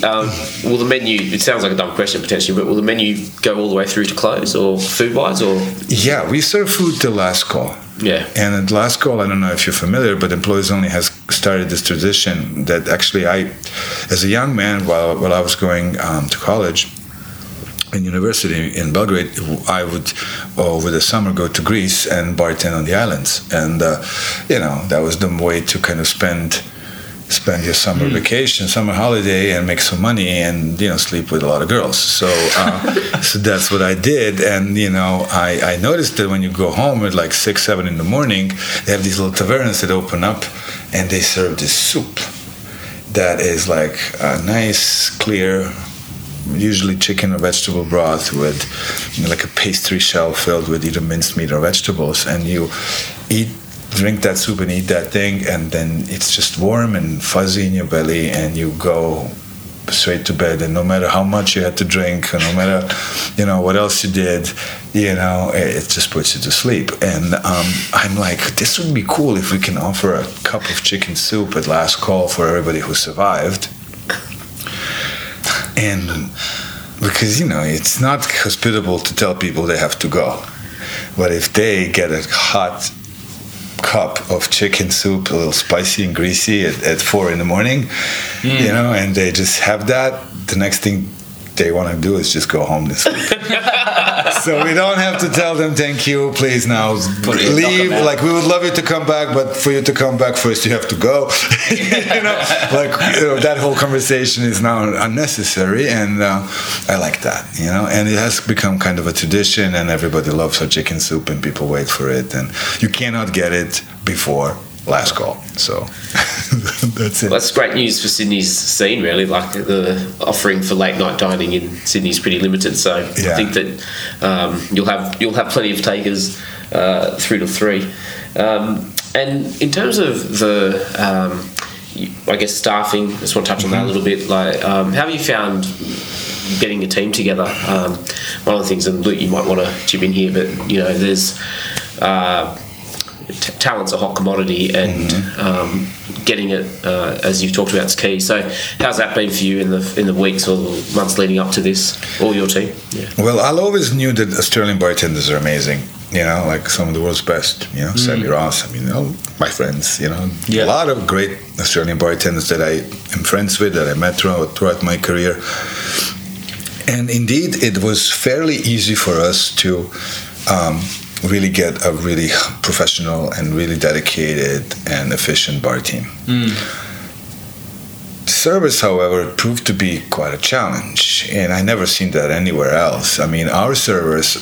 will the menu? It sounds like a dumb question potentially, but will the menu go all the way through to close, or food-wise, or? Yeah, we serve food till last call. Yeah, and at last call, I don't know if you're familiar, but Employees Only has started this tradition that actually I, as a young man, while I was going to college and university in Belgrade, I would over the summer go to Greece and bartend on the islands, and you know, that was the way to kind of spend your summer vacation, summer holiday, and make some money, and you know, sleep with a lot of girls. So, so that's what I did. And you know, I noticed that when you go home at like 6-7 in the morning, they have these little tavernas that open up, and they serve this soup that is like a nice, clear, usually chicken or vegetable broth with, you know, like a pastry shell filled with either minced meat or vegetables, and you eat drink that soup and eat that thing, and then it's just warm and fuzzy in your belly, and you go straight to bed. And no matter how much you had to drink, no matter, you know, what else you did, you know, it just puts you to sleep. And I'm like, this would be cool if we can offer a cup of chicken soup at last call for everybody who survived. And because, you know, it's not hospitable to tell people they have to go. But if they get a hot cup of chicken soup, a little spicy and greasy at 4 a.m, you know, and they just have that, the next thing they want to do is just go home this week. So we don't have to tell them, thank you, please now leave. Like, we would love you to come back, but for you to come back first, you have to go. You know, like, you know, that whole conversation is now unnecessary. And I like that, you know, and it has become kind of a tradition, and everybody loves our chicken soup and people wait for it. And you cannot get it before last call. So that's it. Well, that's great news for Sydney's scene, really. Like, the offering for late night dining in Sydney is pretty limited, so yeah. I think that you'll have plenty of takers through to 3. And in terms of the, I guess, staffing, I just want to touch on that a little bit. Like, how have you found getting a team together? One of the things, and Luke, you might want to chip in here, but you know, there's. Talent's a hot commodity, and getting it, as you've talked about, is key. So, how's that been for you in the weeks or months leading up to this, or your team? Yeah. Well, I always knew that Australian bartenders are amazing. You know, like some of the world's best. You know, Sammy Ross. I mean, all my friends. You know, a lot of great Australian bartenders that I am friends with, that I met throughout my career. And indeed, it was fairly easy for us to. Really get a really professional and really dedicated and efficient bar team. Service, however, proved to be quite a challenge, and I never seen that anywhere else. I mean, our servers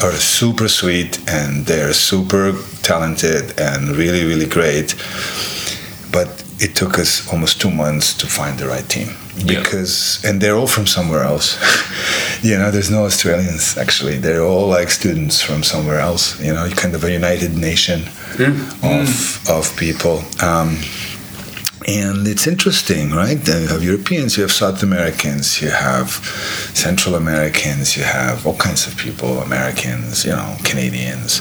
are super sweet and they're super talented and really, really great, but it took us almost 2 months to find the right team. Because and they're all from somewhere else. You know, there's no Australians, actually. They're all like students from somewhere else, you know, kind of a united nation of people. And it's interesting, right? You have Europeans, you have South Americans, you have Central Americans, you have all kinds of people, Americans, you know, Canadians.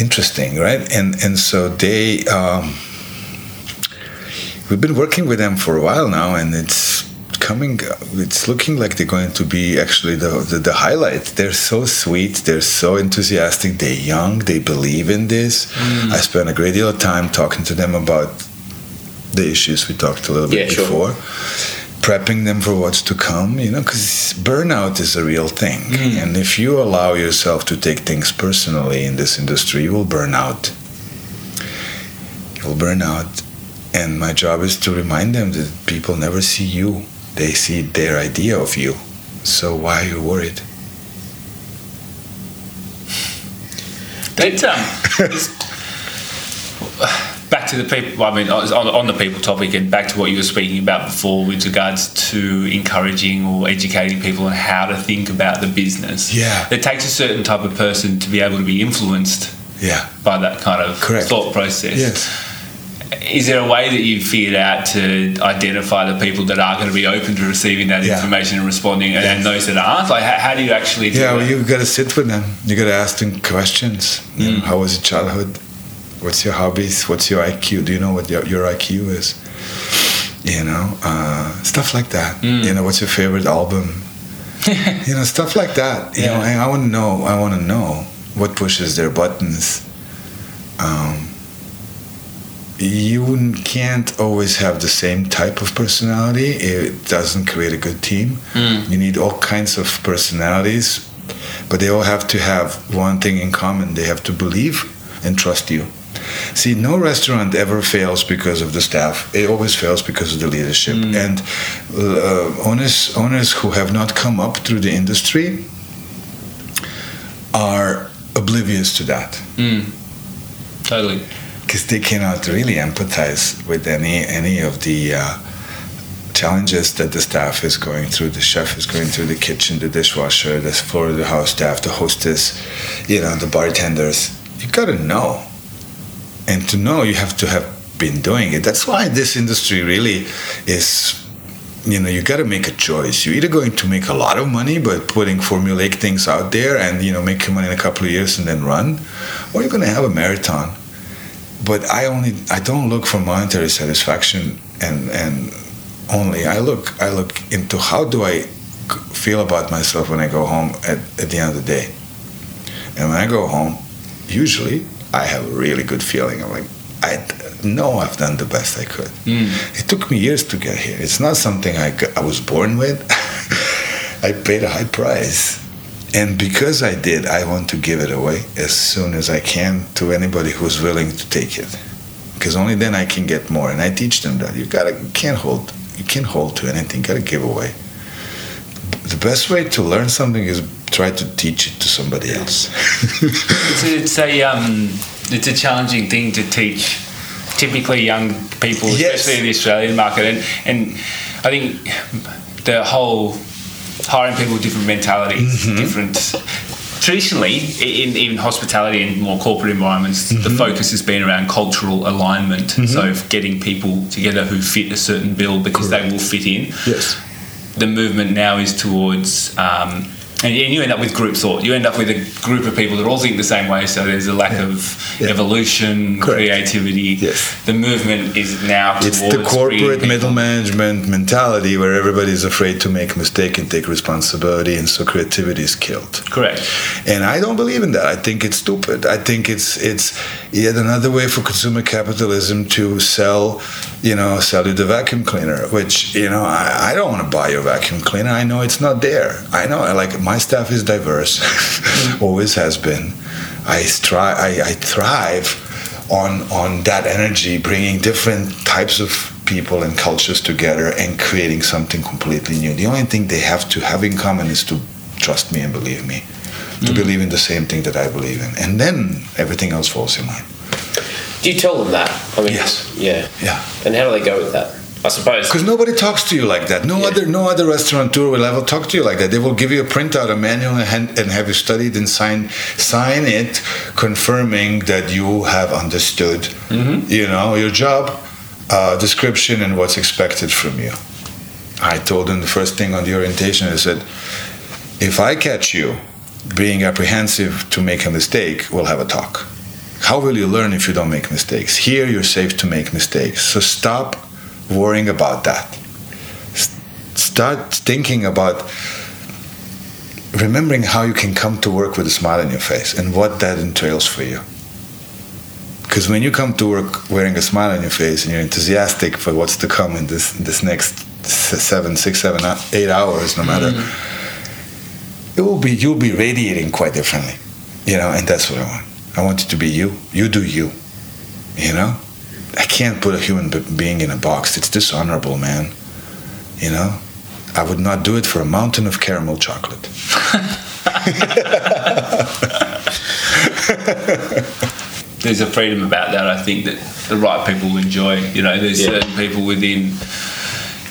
Interesting, right? And so they... we've been working with them for a while now, and it's looking like they're going to be actually the highlight. They're so sweet, they're so enthusiastic, they're young, they believe in this. I spent a great deal of time talking to them about the issues we talked a little bit before, prepping them for what's to come, you know, because burnout is a real thing. And if you allow yourself to take things personally in this industry, you will burn out. And my job is to remind them that people never see you. They see their idea of you. So why are you worried? Back to the people, I mean, on the people topic, and back to what you were speaking about before with regards to encouraging or educating people on how to think about the business. Yeah. It takes a certain type of person to be able to be influenced by that kind of thought process. Yes. Is there a way that you've figured out to identify the people that are going to be open to receiving that information and responding, and those that aren't? Like, how do you actually do that? Well, you've got to sit with them. You've got to ask them questions. You know, how was your childhood? What's your hobbies? What's your IQ? Do you know what your IQ is? You know, stuff like that. You know, what's your favorite album? You know, stuff like that. You know, and I want to know what pushes their buttons. You can't always have the same type of personality. It doesn't create a good team. You need all kinds of personalities, but they all have to have one thing in common. They have to believe and trust you. See, no restaurant ever fails because of the staff. It always fails because of the leadership. And owners who have not come up through the industry are oblivious to that. Totally. Because they cannot really empathize with any of the challenges that the staff is going through. The chef is going through, the kitchen, the dishwasher, the floor of the house staff, the hostess, you know, the bartenders. You gotta know, and to know you have to have been doing it. That's why this industry really is, you know, you got to make a choice. You're either going to make a lot of money by putting formulaic things out there and, you know, make your money in a couple of years and then run, or you're going to have a marathon. But I don't look for monetary satisfaction and only. I look into how do I feel about myself when I go home at the end of the day. And when I go home, usually I have a really good feeling. I'm like, I know I've done the best I could. It took me years to get here. It's not something I was born with. I paid a high price. And because I did, I want to give it away as soon as I can to anybody who's willing to take it. Because only then I can get more. And I teach them that. You can't hold to anything. You got to give away. The best way to learn something is try to teach it to somebody else. It's a challenging thing to teach typically young people, especially in the Australian market. And I think the whole hiring people with different mentalities, traditionally, in hospitality and more corporate environments, the focus has been around cultural alignment. So getting people together who fit a certain bill because they will fit in. Yes. The movement now is towards... and you end up with group thought. You end up with a group of people that all think the same way, so there's a lack of evolution, creativity. Yes. The movement is now towards... It's the corporate middle management mentality where everybody's afraid to make a mistake and take responsibility, and so creativity is killed. Correct. And I don't believe in that. I think it's stupid. I think it's yet another way for consumer capitalism to sell you the vacuum cleaner, which, you know, I don't want to buy your vacuum cleaner. I know it's not there. I know, my staff is diverse, always has been. I thrive on that energy, bringing different types of people and cultures together and creating something completely new. The only thing they have to have in common is to trust me and believe me, to believe in the same thing that I believe in. And then everything else falls in line. Do you tell them that? I mean, yes. Yeah. Yeah. And how do they go with that? I suppose. Because nobody talks to you like that. No other restaurateur will ever talk to you like that. They will give you a printout, a manual, and have you studied and sign it, confirming that you have understood, you know, your job description and what's expected from you. I told them the first thing on the orientation, I said, if I catch you being apprehensive to make a mistake, we'll have a talk. How will you learn if you don't make mistakes? Here, you're safe to make mistakes. So stop worrying about that. Start thinking about remembering how you can come to work with a smile on your face and what that entails for you. Because when you come to work wearing a smile on your face and you're enthusiastic for what's to come in this next 8 hours, no matter, you'll be radiating quite differently, you know. And that's what I want. I want it to be you. You do you, you know. I can't put a human being in a box. It's dishonorable, man. You know? I would not do it for a mountain of caramel chocolate. There's a freedom about that, I think, that the right people enjoy. You know, there's certain people within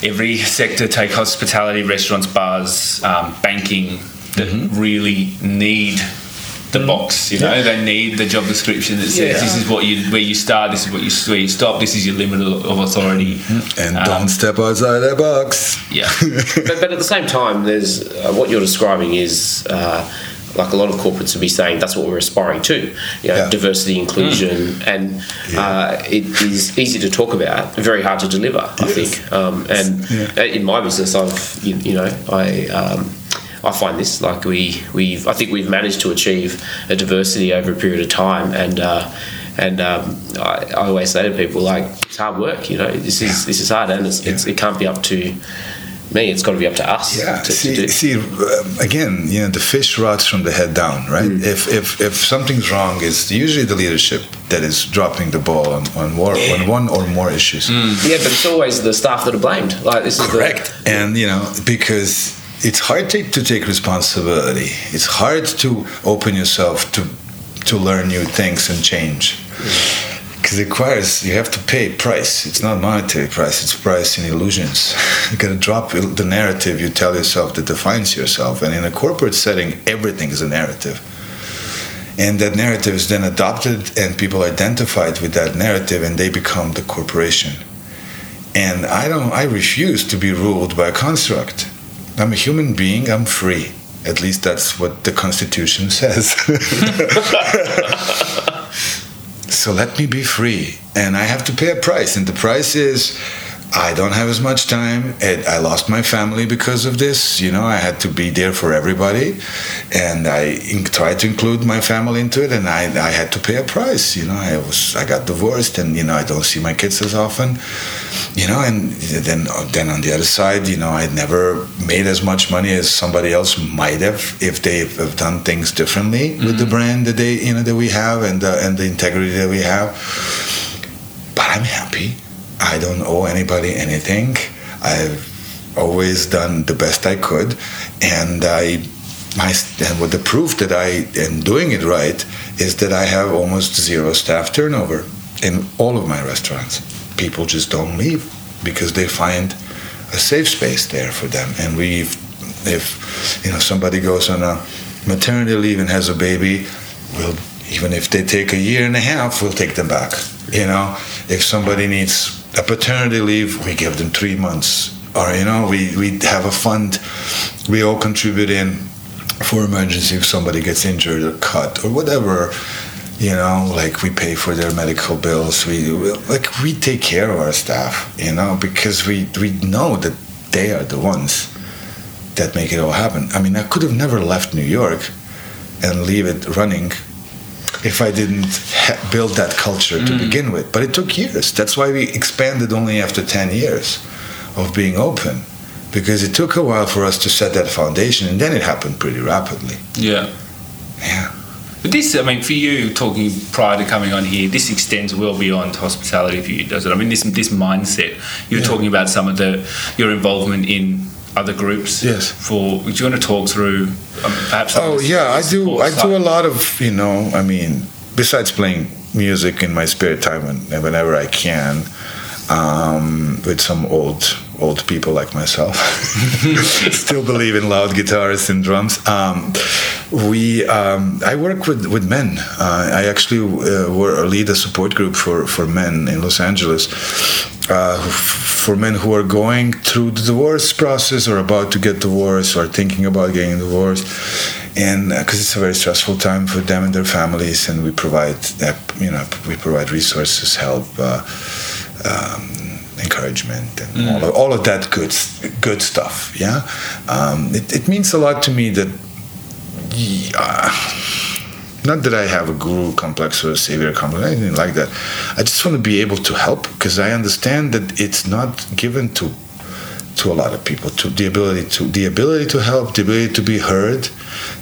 every sector, take hospitality, restaurants, bars, banking, that really need... the box, you know, they need the job description that says this is where you start, this is where you stop, this is your limit of authority, and don't step outside that box. Yeah, but at the same time, there's what you're describing is like a lot of corporates would be saying that's what we're aspiring to, you know, diversity, inclusion, and it is easy to talk about, very hard to deliver, I think. In my business, I've I find this, like we've managed to achieve a diversity over a period of time, and I always say to people, like, it's hard work, you know, this is hard, and it can't be up to me, it's got to be up to us. Yeah, again, you know, the fish rots from the head down, right? If something's wrong, it's usually the leadership that is dropping the ball on one or more issues. Yeah, but it's always the staff that are blamed. Like this correct. Is correct, and you know, because it's hard to take responsibility. It's hard to open yourself to learn new things and change. Because it requires, you have to pay price. It's not monetary price, it's price in illusions. You got to drop the narrative you tell yourself that defines yourself. And in a corporate setting, everything is a narrative. And that narrative is then adopted, and people identified with that narrative, and they become the corporation. And I refuse to be ruled by a construct. I'm a human being, I'm free. At least that's what the Constitution says. So let me be free. And I have to pay a price. And the price is, I don't have as much time. I lost my family because of this. You know, I had to be there for everybody. And I tried to include my family into it. And I had to pay a price. You know, I got divorced. And, you know, I don't see my kids as often. You know, and then on the other side, you know, I never made as much money as somebody else might have if they have done things differently with the brand that they, you know, that we have and the integrity that we have. But I'm happy. I don't owe anybody anything. I've always done the best I could, and with the proof that I am doing it right is that I have almost zero staff turnover in all of my restaurants. People just don't leave because they find a safe space there for them. And if you know somebody goes on a maternity leave and has a baby, we'll, even if they take a year and a half, we'll take them back. You know, if somebody needs a paternity leave, we give them 3 months. Or, you know, we have a fund we all contribute in for emergency if somebody gets injured or cut or whatever. You know, like we pay for their medical bills. We take care of our staff, you know, because we know that they are the ones that make it all happen. I mean, I could have never left New York and leave it running if I didn't build that culture to begin with. But it took years. That's why we expanded only after 10 years of being open, because it took a while for us to set that foundation, and then it happened pretty rapidly. Yeah. Yeah. But this, I mean, for you, talking prior to coming on here, this extends well beyond hospitality for you, does it? I mean, this mindset. You're talking about some of your involvement in other groups. Yes. Do you want to talk through perhaps? Oh, yeah, I do a lot of, you know, I mean, besides playing music in my spare time and whenever I can, with some old people like myself. Still believe in loud guitars and drums. I work with men. I actually lead a support group for men in Los Angeles, for men who are going through the divorce process or about to get divorced or thinking about getting divorced, and because it's a very stressful time for them and their families, and we provide resources, help, encouragement, and all of that good stuff. Yeah, it means a lot to me that. Yeah. Not that I have a guru complex or a savior complex, anything like that. I just want to be able to help, because I understand that it's not given to a lot of people, the ability to help, the ability to be heard,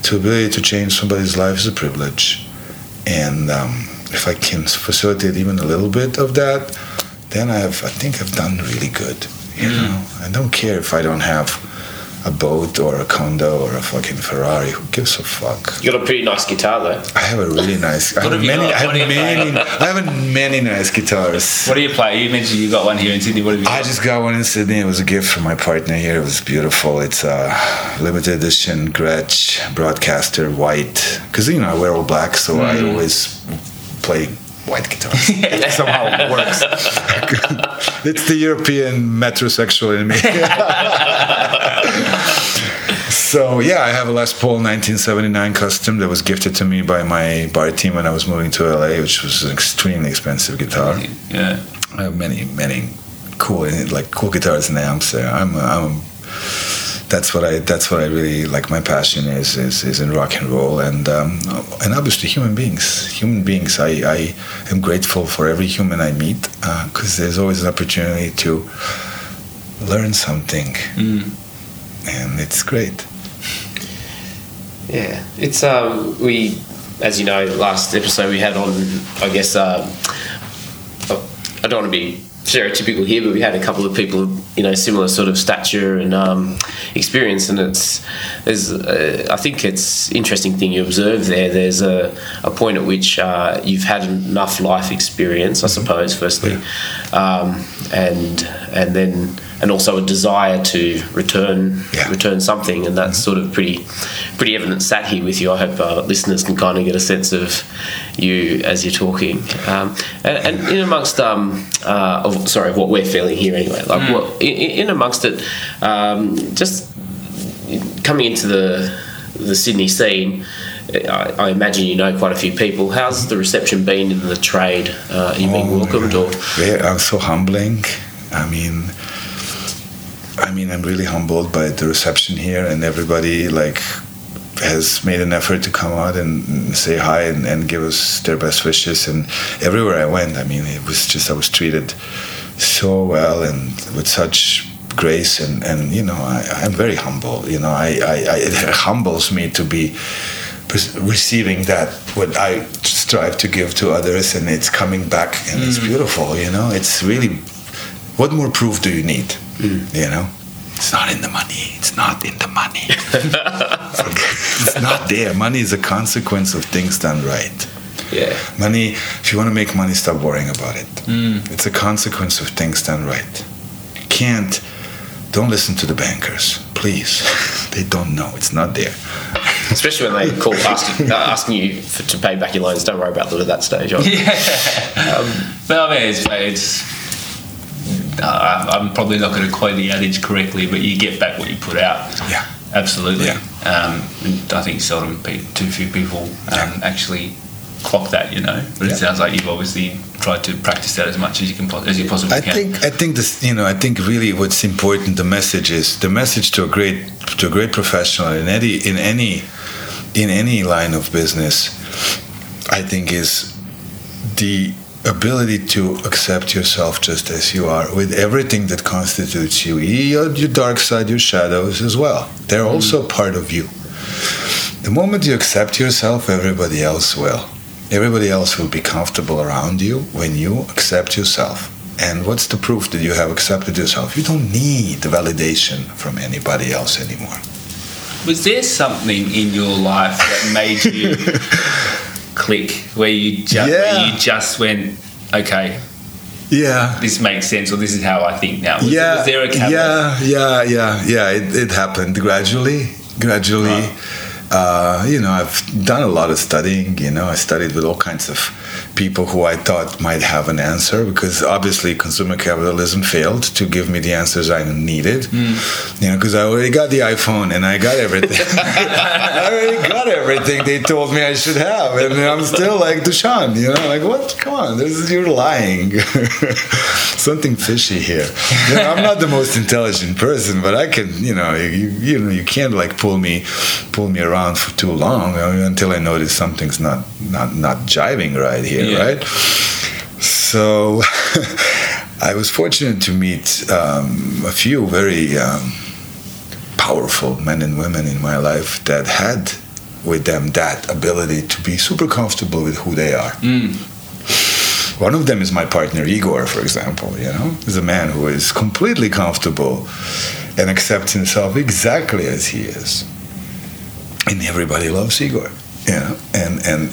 the ability to change somebody's life is a privilege. And if I can facilitate even a little bit of that, then I think I've done really good. You know, I don't care if I don't have a boat or a condo or a fucking Ferrari. Who gives a fuck? You got a pretty nice guitar, though. I have a really nice. I have many nice guitars. What do you play? You mentioned you got one here in Sydney. What have you got? I just got one in Sydney. It was a gift from my partner here. It was beautiful. It's a limited edition Gretsch Broadcaster white. Because you know I wear all black, so I always play white guitars. It somehow works. It's the European metrosexual in me. So, yeah, I have a Les Paul 1979 custom that was gifted to me by my bar team when I was moving to LA, which was an extremely expensive guitar. Yeah. I have many, many cool guitars and amps there. That's what I really like. My passion is in rock and roll and obviously human beings. I am grateful for every human I meet, because there's always an opportunity to learn something. And it's great. Yeah, it's we, as you know, last episode we had on, I guess, I don't want to be stereotypical here, but we had a couple of people, you know, similar sort of stature and experience, and I think it's interesting thing you observe there. There's a point at which you've had enough life experience, I suppose, firstly, and then and also a desire to return something, and that's sort of pretty evident sat here with you. I hope listeners can kind of get a sense of you as you're talking, and in amongst what we're feeling here anyway. Like what in amongst it, just coming into the Sydney scene. I imagine you know quite a few people. How's the reception been in the trade? Are you being welcomed? Or they are so humbling. I mean, I'm really humbled by the reception here, and everybody like has made an effort to come out and say hi and give us their best wishes. And everywhere I went, I mean, it was just I was treated so well and with such grace. And you know, I'm very humble. You know, it humbles me to be receiving that what I strive to give to others, and it's coming back, and it's beautiful. You know, it's really, what more proof do you need? You know, it's not in the money it's not there. Money is a consequence of things done right. Yeah, money, if you want to make money, stop worrying about it. It's a consequence of things done right. Don't listen to the bankers, please. They don't know. It's not there. Especially when they call asking you to pay back your loans. Don't worry about that at that stage. But I mean, I'm probably not going to quote the adage correctly, but you get back what you put out. Yeah, absolutely. Yeah. And I think too few people actually clock that, you know. But it sounds like you've obviously tried to practice that as much as you possibly can. I think really what's important. The message is to a great professional in any line of business. I think is the ability to accept yourself just as you are, with everything that constitutes you, your dark side, your shadows as well. They're also part of you. The moment you accept yourself, everybody else will. Everybody else will be comfortable around you when you accept yourself. And what's the proof that you have accepted yourself? You don't need validation from anybody else anymore. Was there something in your life that made you click, where you just went, okay, yeah, this makes sense, or this is how I think now? Was there a catalyst? Yeah. It happened gradually. Right. You know, I've done a lot of studying. You know, I studied with all kinds of people who I thought might have an answer, because obviously consumer capitalism failed to give me the answers I needed. You know, because I already got the iPhone and I got everything. I already got everything they told me I should have, and I'm still like Deshaun. You know, like, what? Come on, you're lying. Something fishy here. You know, I'm not the most intelligent person, but I can. You know, you can't like pull me around for too long until I notice something's not jiving right here, right? So I was fortunate to meet a few very powerful men and women in my life that had with them that ability to be super comfortable with who they are. One of them is my partner Igor, for example. You know, is a man who is completely comfortable and accepts himself exactly as he is. And everybody loves Igor, you know, and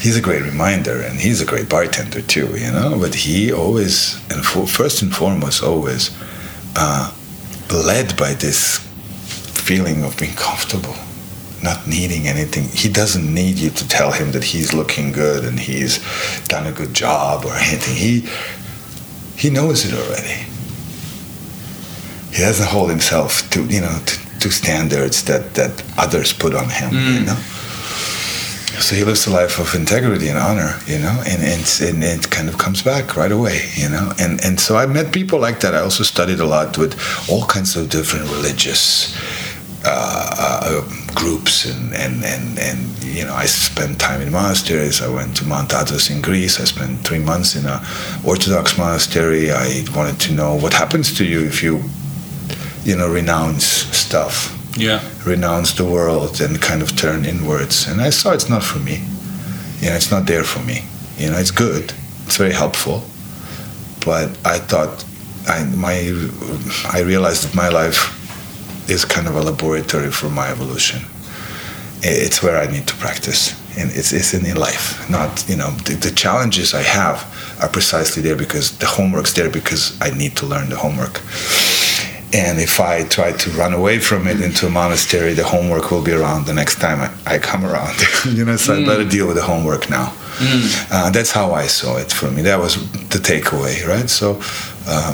he's a great reminder, and he's a great bartender too, you know. But he always, and first and foremost, always led by this feeling of being comfortable, not needing anything. He doesn't need you to tell him that he's looking good and he's done a good job or anything. He knows it already. He doesn't hold himself to, you know, to standards that others put on him, you know. So he lives a life of integrity and honor, you know, and it kind of comes back right away, you know. And so I met people like that. I also studied a lot with all kinds of different religious groups, and you know, I spent time in monasteries. I went to Mount Athos in Greece. I spent 3 months in an Orthodox monastery. I wanted to know what happens to you if you renounce stuff. Yeah. Renounce the world and kind of turn inwards. And I saw it's not for me. You know, it's not there for me. You know, it's good. It's very helpful. But I thought, I realized that my life is kind of a laboratory for my evolution. It's where I need to practice. And it's in life. Not, you know, the challenges I have are precisely there because the homework's there, because I need to learn the homework. And if I try to run away from it into a monastery, the homework will be around the next time I come around. You know, so I better deal with the homework now. That's how I saw it for me. That was the takeaway, right? So,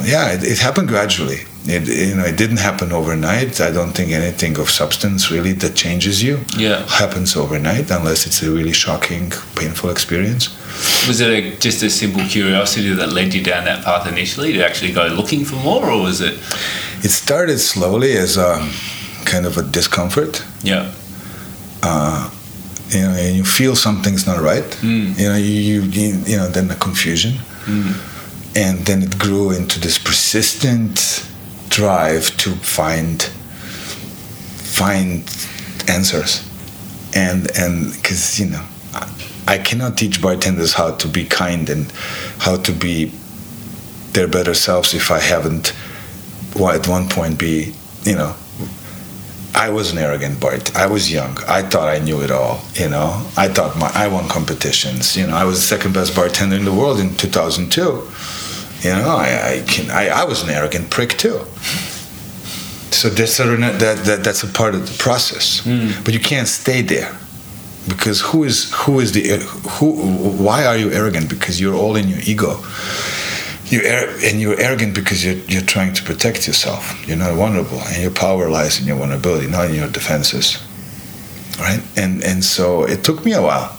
yeah, it happened gradually. It didn't happen overnight. I don't think anything of substance really that changes you happens overnight, unless it's a really shocking, painful experience. Was it just a simple curiosity that led you down that path initially to actually go looking for more, or was it? It started slowly as a kind of a discomfort. Yeah. And you feel something's not right. You know, then the confusion, and then it grew into this persistent drive to find answers, and because I cannot teach bartenders how to be kind and how to be their better selves if I haven't, at one point, I was an arrogant Bart. I was young. I thought I knew it all. I thought I won competitions. I was the second best bartender in the world in 2002. I was an arrogant prick too. So that's a part of the process. But you can't stay there, because why are you arrogant? Because you're all in your ego. You're arrogant because you're trying to protect yourself. You're not vulnerable, and your power lies in your vulnerability, not in your defenses, right? And so it took me a while,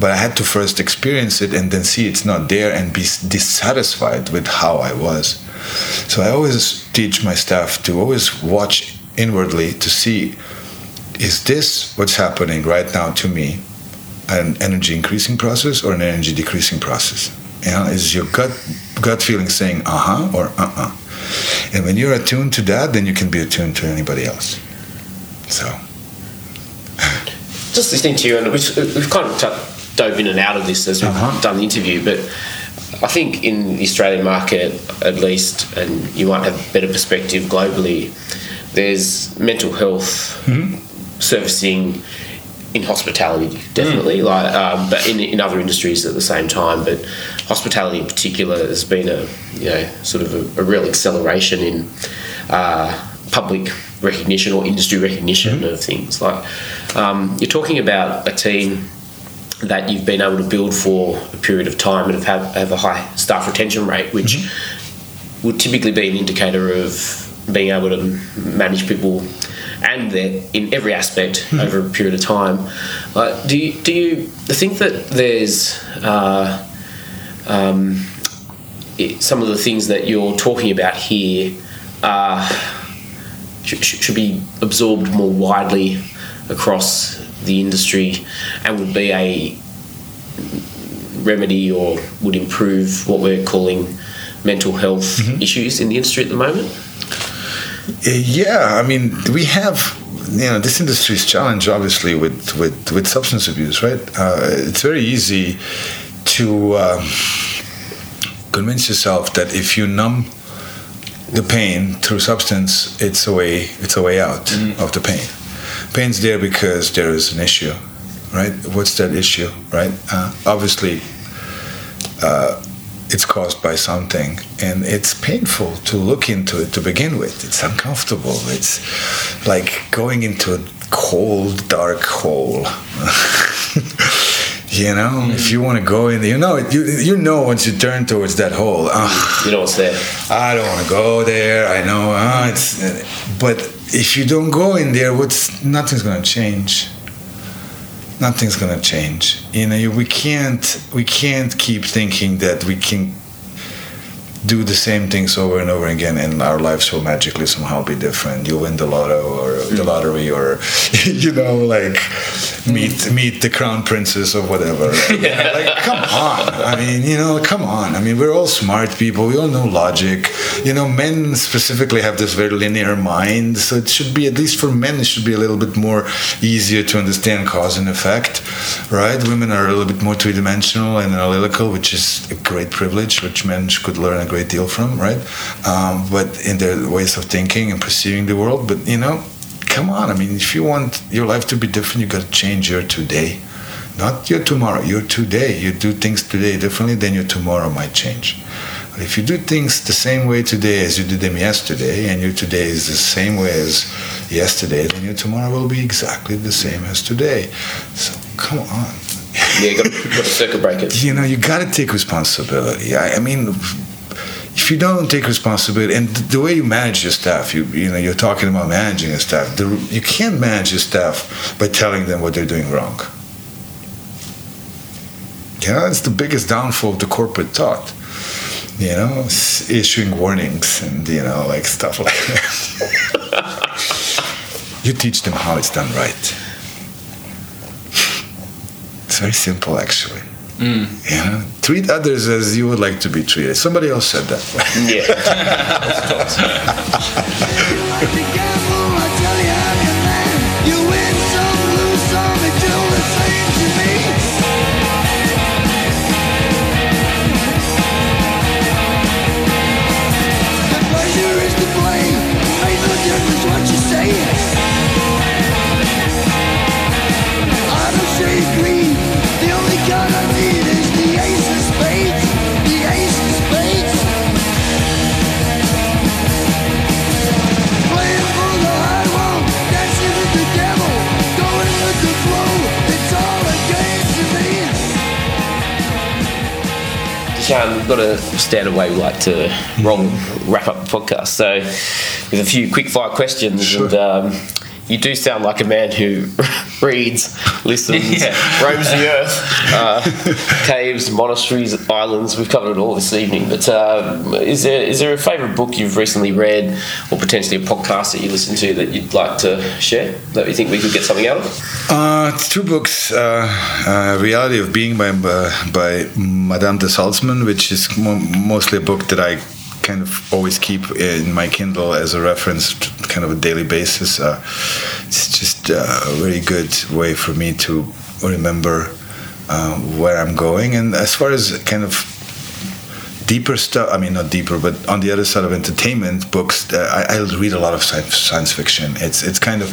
but I had to first experience it and then see it's not there and be dissatisfied with how I was. So I always teach my staff to always watch inwardly to see, is this what's happening right now to me an energy increasing process or an energy decreasing process? Is your gut feeling saying uh-huh or uh-uh? And when you're attuned to that, then you can be attuned to anybody else. So just listening to you, and we've kind of dove in and out of this as we've done the interview, but I think in the Australian market at least, and you might have better perspective globally, there's mental health servicing in hospitality, definitely, but in other industries at the same time. But hospitality in particular has been a real acceleration in public recognition or industry recognition of things. Like you're talking about a team that you've been able to build for a period of time and have a high staff retention rate, which would typically be an indicator of being able to manage people and in every aspect over a period of time. Do you think that there's some of the things that you're talking about here should be absorbed more widely across the industry and would be a remedy or would improve what we're calling mental health issues in the industry at the moment? Yeah, I mean, we have, this industry's challenge, obviously, with substance abuse, right? It's very easy to convince yourself that if you numb the pain through substance, it's a way out of the pain. Pain's there because there is an issue, right? What's that issue, right? Obviously, it's caused by something, and it's painful to look into it to begin with. It's uncomfortable. It's like going into a cold, dark hole. If you want to go in, once you turn towards that hole, you know what's there. I don't want to go there. I know. But if you don't go in there, nothing's going to change. Nothing's gonna change. We can't keep thinking that we can do the same things over and over again, and our lives will magically somehow be different. You win the lotto or the lottery, or meet the crown princess or whatever. Right? Yeah. Come on! Come on! We're all smart people. We all know logic. Men specifically have this very linear mind, so it should be, at least for men, it should be a little bit more easier to understand cause and effect, right? Women are a little bit more three-dimensional and analytical, which is a great privilege, which men could learn a great deal from, right? But in their ways of thinking and perceiving the world, but come on! If you want your life to be different, you got to change your today, not your tomorrow. Your today. You do things today differently, then your tomorrow might change. If you do things the same way today as you did them yesterday, and your today is the same way as yesterday, then your tomorrow will be exactly the same as today. So come on. Yeah, you got to circuit break it. You know, you got to take responsibility. I mean, if you don't take responsibility, and the way you manage your staff, you know, you're talking about managing your staff. You can't manage your staff by telling them what they're doing wrong. You know, it's the biggest downfall of the corporate thought. You know, issuing warnings and, you know, like stuff like that. You teach them how it's done right. It's very simple, actually. Mm. You know, treat others as you would like to be treated. Somebody else said that. Yeah. We've got a standard way we like to wrap up the podcast. So, with a few quick-fire questions, sure. And you do sound like a man who reads, listens, roams the earth, caves, monasteries, islands. We've covered it all this evening. But is there a favourite book you've recently read, or potentially a podcast that you listen to that you'd like to share that you think we could get something out of? It's two books: Reality of Being by Madame de Salzman, which is mostly a book that I kind of always keep in my Kindle as a reference, kind of a daily basis. It's just a really good way for me to remember where I'm going. And as far as kind of deeper stuff, I mean, not deeper, but on the other side of entertainment books, I read a lot of science fiction. It's kind of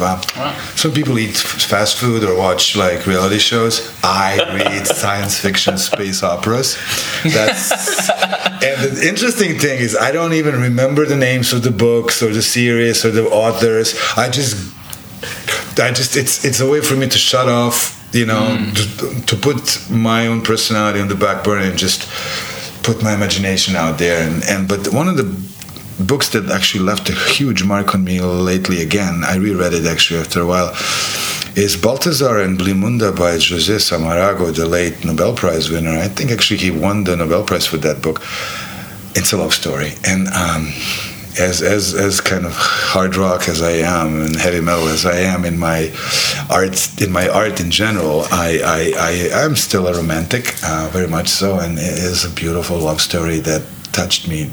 some people eat fast food or watch like reality shows. I read science fiction space operas. And the interesting thing is, I don't even remember the names of the books or the series or the authors. I just it's a way for me to shut off, you know, to put my own personality on the back burner and just put my imagination out there. But one of the books that actually left a huge mark on me lately, again, I reread it actually after a while, is Balthazar and Blimunda by José Saramago, the late Nobel Prize winner. I think actually he won the Nobel Prize for that book. It's a love story. And as kind of hard rock as I am and heavy metal as I am in my art in general, I'm still a romantic, very much so, and it is a beautiful love story that touched me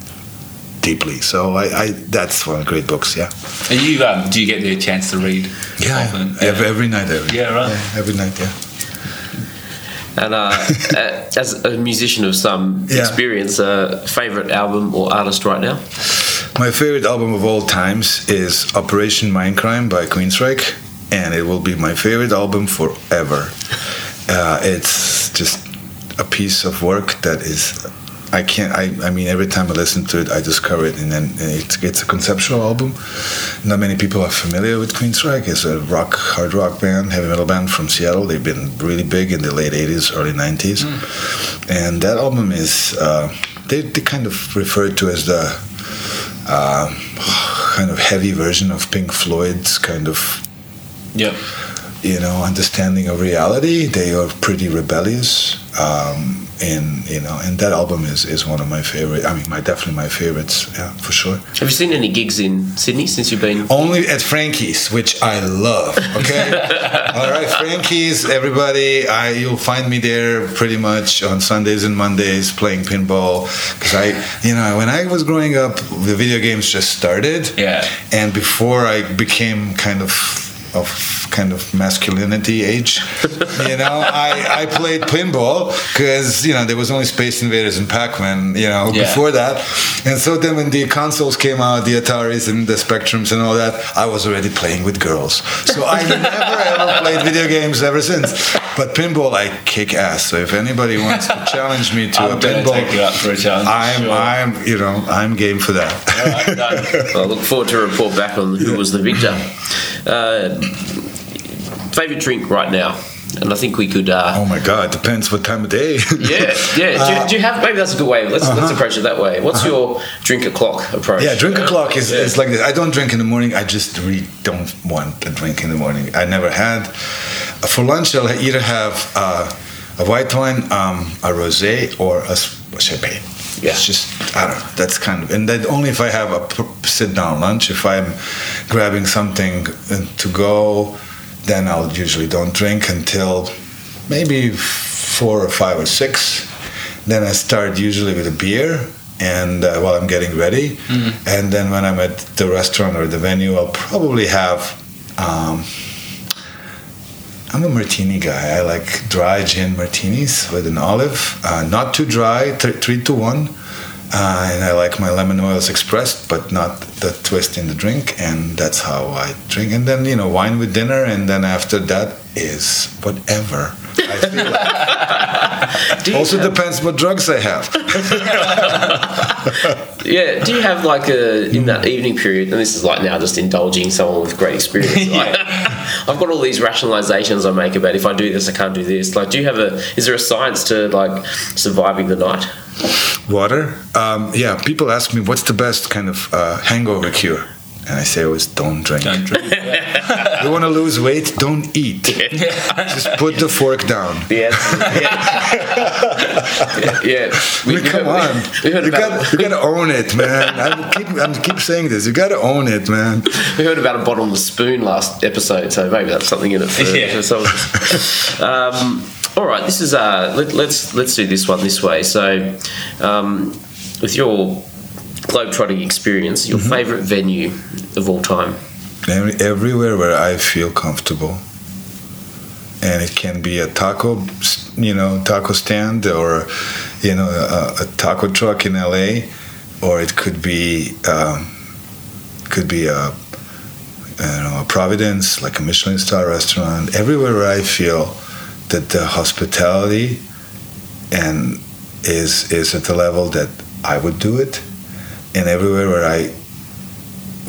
deeply. So I that's one of the great books. Yeah. And you do you get the chance to read? Yeah, every night. Every night. Yeah. And as a musician of some experience, favorite album or artist right now? My favorite album of all times is Operation Mindcrime by Queensrÿche, and it will be my favorite album forever. It's just a piece of work that is. I mean, every time I listen to it, I discover it, and then it's a conceptual album. Not many people are familiar with Queensrÿche. It's a hard rock band, heavy metal band from Seattle. They've been really big in the late 80s, early 90s. And that album is, they kind of refer to as the kind of heavy version of Pink Floyd's kind of, you know, understanding of reality. They are pretty rebellious. And you know, and that album is one of my favorite. I mean, definitely my favorites, yeah, for sure. Have you seen any gigs in Sydney since you've been? Only at Frankie's, which I love. Okay, all right, Frankie's, everybody. You'll find me there pretty much on Sundays and Mondays playing pinball, because when I was growing up, the video games just started. Yeah. And before I became kind of of kind of masculinity age. You know, I played pinball because, you know, there was only Space Invaders and Pac-Man, you know, before that. And so then when the consoles came out, the Ataris and the Spectrums and all that, I was already playing with girls. So I never ever played video games ever since. But pinball, I kick ass. So if anybody wants to challenge me to a pinball, take you up for a challenge, I'm game for that. All right, I look forward to a report back on who was the victor. Favorite drink right now, and I think we could. Oh my God, depends what time of day. Do you have? Maybe that's a good way. Let's approach it that way. What's your drink o'clock approach? Yeah, drink o'clock is like this. I don't drink in the morning. I just really don't want a drink in the morning. I never had. For lunch, I'll either have a white wine, a rosé, or a champagne. Yeah. It's just, I don't know, that's kind of... And then only if I have a sit-down lunch, if I'm grabbing something to go, then I'll usually don't drink until maybe 4 or 5 or 6. Then I start usually with a beer and while I'm getting ready. Mm-hmm. And then when I'm at the restaurant or the venue, I'll probably have... I'm a martini guy. I like dry gin martinis with an olive. Not too dry, 3 to 1. And I like my lemon oils expressed, but not the twist in the drink. And that's how I drink. And then, you know, wine with dinner. And then after that is whatever I feel like. Also depends what drugs I have. Yeah, do you have like in that evening period, and this is like now just indulging someone with great experience, like, I've got all these rationalizations I make about if I do this I can't do this, like do you have is there a science to like surviving the night? Water. People ask me what's the best kind of hangover cure, and I say always don't drink. You want to lose weight, don't eat. Just put the fork down. You got to own it, man. I keep saying this. You got to own it, man. We heard about a bottomless spoon last episode, so maybe that's something in it for all right, this is let's do this one this way. So with your globe-trotting experience, your favorite venue of all time? Everywhere where I feel comfortable, and it can be a taco stand, or a taco truck in LA, or it could be a Providence, like a Michelin star restaurant. Everywhere where I feel that the hospitality and is at the level that I would do it. And everywhere where I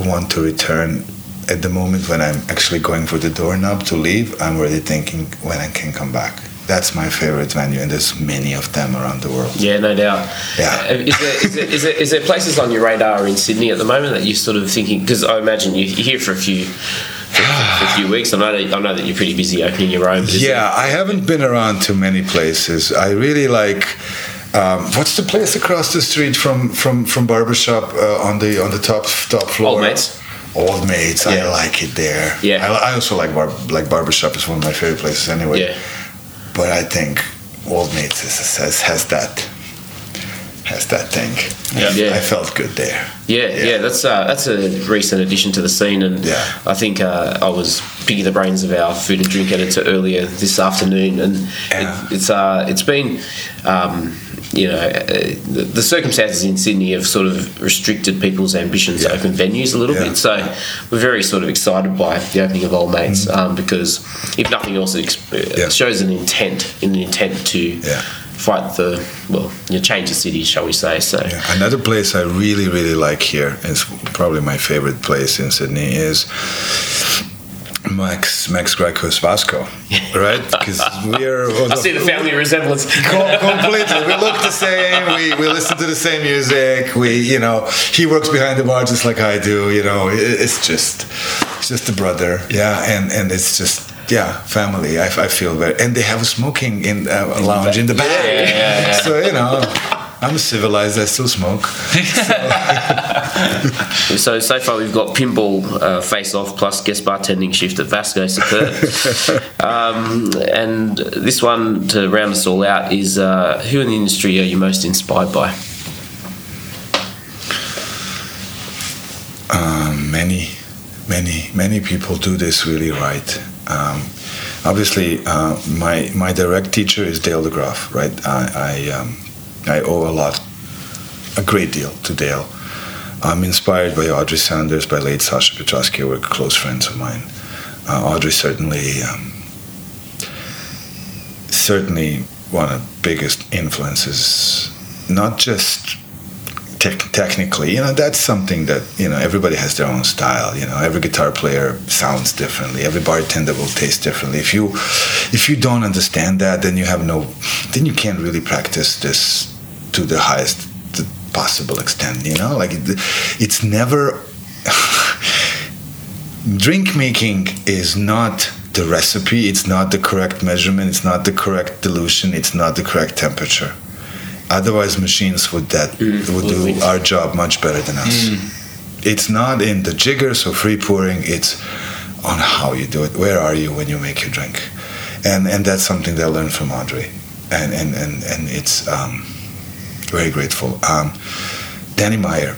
want to return, at the moment when I'm actually going for the doorknob to leave, I'm already thinking when I can come back. That's my favorite venue, and there's many of them around the world. Yeah, no doubt. Yeah. Is there places on your radar in Sydney at the moment that you're sort of thinking? Because I imagine you're here for a few weeks. I know that you're pretty busy opening your own business. Yeah, I haven't been around to many places. I really like... what's the place across the street from Barbershop on the top floor? Old Mates. Yeah. I like it there. Yeah. I also like Barbershop is one of my favorite places anyway. Yeah. But I think Old Mates has that thing. Yeah. I felt good there. Yeah. That's a recent addition to the scene, and I think I was picking the brains of our food and drink editor earlier this afternoon, and it's been. The circumstances in Sydney have sort of restricted people's ambitions to open venues a little bit. So we're very sort of excited by the opening of Old Mates because, if nothing else, it shows an intent to fight change the city, shall we say. So another place I really, really like here, and it's probably my favourite place in Sydney, is... Max Greco's Vasco, right? Because we're... I see the family resemblance. Completely. We look the same. We listen to the same music. He works behind the bar just like I do. It's just a brother. Yeah, and it's just... Yeah, family. I feel very, and they have a smoking lounge in the back. Yeah. So I'm civilized. I still smoke. So far we've got pinball face-off plus guest bartending shift at Vasco. And this one to round us all out is who in the industry are you most inspired by? Many. many people do this really right. Obviously, my direct teacher is Dale DeGroff, right? I owe a great deal to Dale. I'm inspired by Audrey Sanders, by late Sasha Petrosky, who were close friends of mine. Audrey certainly one of the biggest influences, not just technically, that's something that, everybody has their own style. Every guitar player sounds differently. Every bartender will taste differently. If you don't understand that, then you can't really practice this to the highest possible extent. It's never. Drink making is not the recipe. It's not the correct measurement. It's not the correct dilution. It's not the correct temperature. Otherwise, machines would do our job much better than us. Mm. It's not in the jiggers or free pouring. It's on how you do it. Where are you when you make your drink? And that's something that I learned from Audrey. And it's very grateful. Danny Meyer.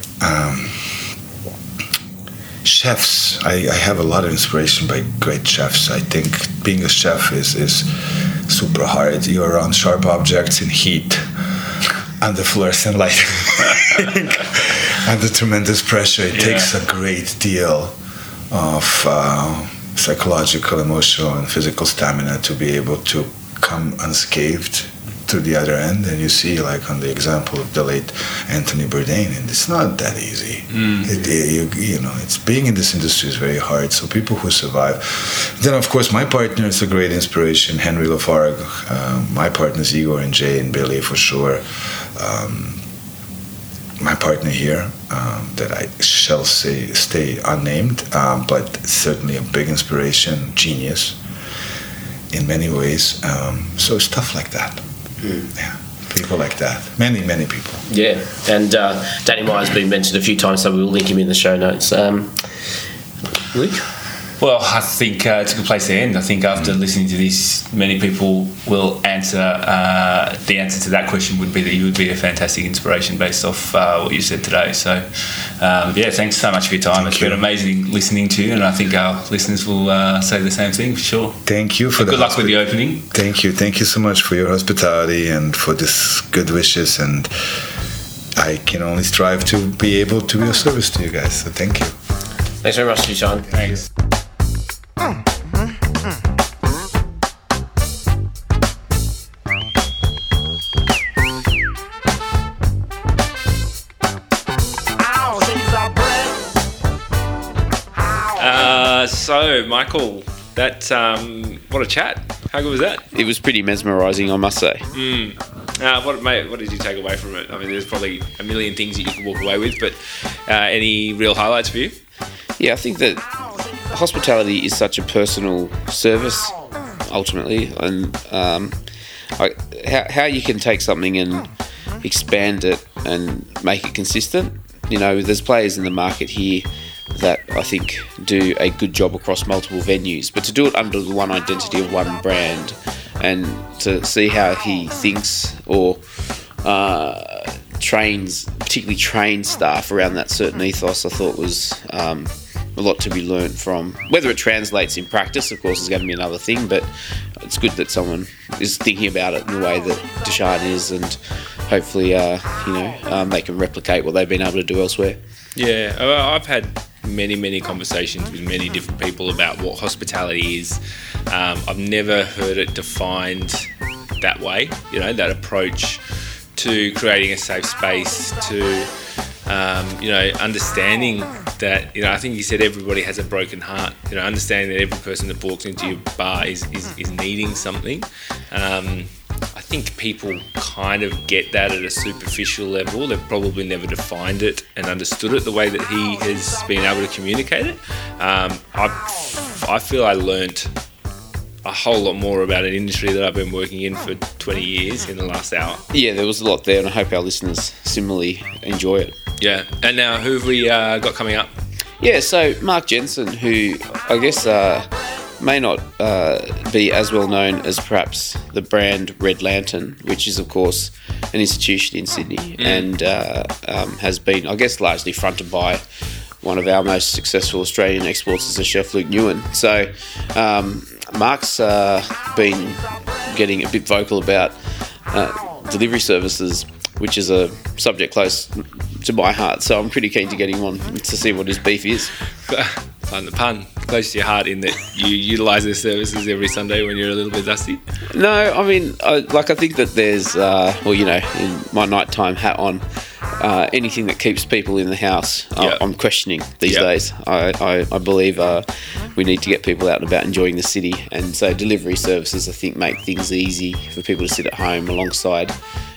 Chefs. I have a lot of inspiration by great chefs. I think being a chef is super hard. You're around sharp objects in heat, under fluorescent light, under tremendous pressure. It takes a great deal of psychological, emotional, and physical stamina to be able to come unscathed to the other end. And you see, like on the example of the late Anthony Bourdain, and it's not that easy. Mm. It's being in this industry is very hard. So people who survive. Then, of course, my partner is a great inspiration, Henry LaFargue. My partners, Igor and Jay and Billy, for sure. My partner here, that I shall say stay unnamed, but certainly a big inspiration, genius in many ways. So stuff like that. Mm. Yeah, people like that. Many, many people. Yeah, and Danny Meyer's been mentioned a few times, so we'll link him in the show notes. Luke? Well, I think it's a good place to end. I think after listening to this, many people will answer. The answer to that question would be that you would be a fantastic inspiration based off what you said today. So, thanks so much for your time. Thank you. It's been amazing listening to you, and I think our listeners will say the same thing for sure. Thank you for and the good luck with the opening. Thank you. Thank you so much for your hospitality and for this good wishes. And I can only strive to be able to be of service to you guys. So thank you. Thanks very much, Deshaun. Thanks. So, Michael, that what a chat! How good was that? It was pretty mesmerising, I must say. Mm. What did you take away from it? I mean, there's probably a million things that you could walk away with, but any real highlights for you? Yeah, I think that hospitality is such a personal service, ultimately, and how you can take something and expand it and make it consistent. There's players in the market here that I think do a good job across multiple venues, but to do it under the one identity of one brand, and to see how he thinks or particularly trains staff around that certain ethos, I thought was a lot to be learnt from. Whether it translates in practice, of course, is going to be another thing, but it's good that someone is thinking about it in the way that Deshaun is, and hopefully they can replicate what they've been able to do elsewhere. Yeah, I've had many, many conversations with many different people about what hospitality is. I've never heard it defined that way, that approach to creating a safe space, to understanding that, I think you said everybody has a broken heart, understanding that every person that walks into your bar is needing something. I think people kind of get that at a superficial level. They've probably never defined it and understood it the way that he has been able to communicate it. I feel I learnt a whole lot more about an industry that I've been working in for 20 years in the last hour. Yeah, there was a lot there, and I hope our listeners similarly enjoy it. Yeah, and now who have we got coming up? Yeah, so Mark Jensen, who I guess may not be as well known as perhaps the brand Red Lantern, which is, of course, an institution in Sydney and has been, I guess, largely fronted by one of our most successful Australian exports is the chef Luke Newen. So Mark's been getting a bit vocal about delivery services, which is a subject close to my heart. So I'm pretty keen to get him on to see what his beef is. Find the pun. Close to your heart in that you utilise their services every Sunday when you're a little bit dusty? No, I mean, I think that there's, in my nighttime hat on, anything that keeps people in the house, yep. I'm questioning these days. I believe we need to get people out and about enjoying the city. And so delivery services, I think, make things easy for people to sit at home alongside,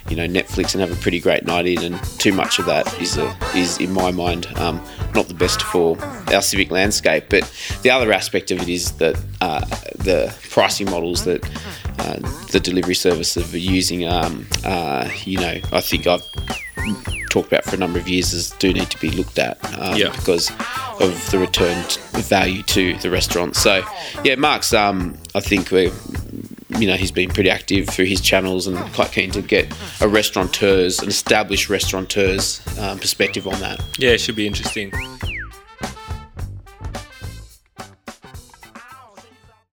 Netflix and have a pretty great night in. And too much of that is in my mind, not the best for our civic landscape. But the other aspect of it is that the pricing models that the delivery services are using, I think I've talked about for a number of years do need to be looked at because of the returned value to the restaurant. So, Mark's, I think we're... he's been pretty active through his channels and quite keen to get an established restaurateur's perspective on that. Yeah, it should be interesting.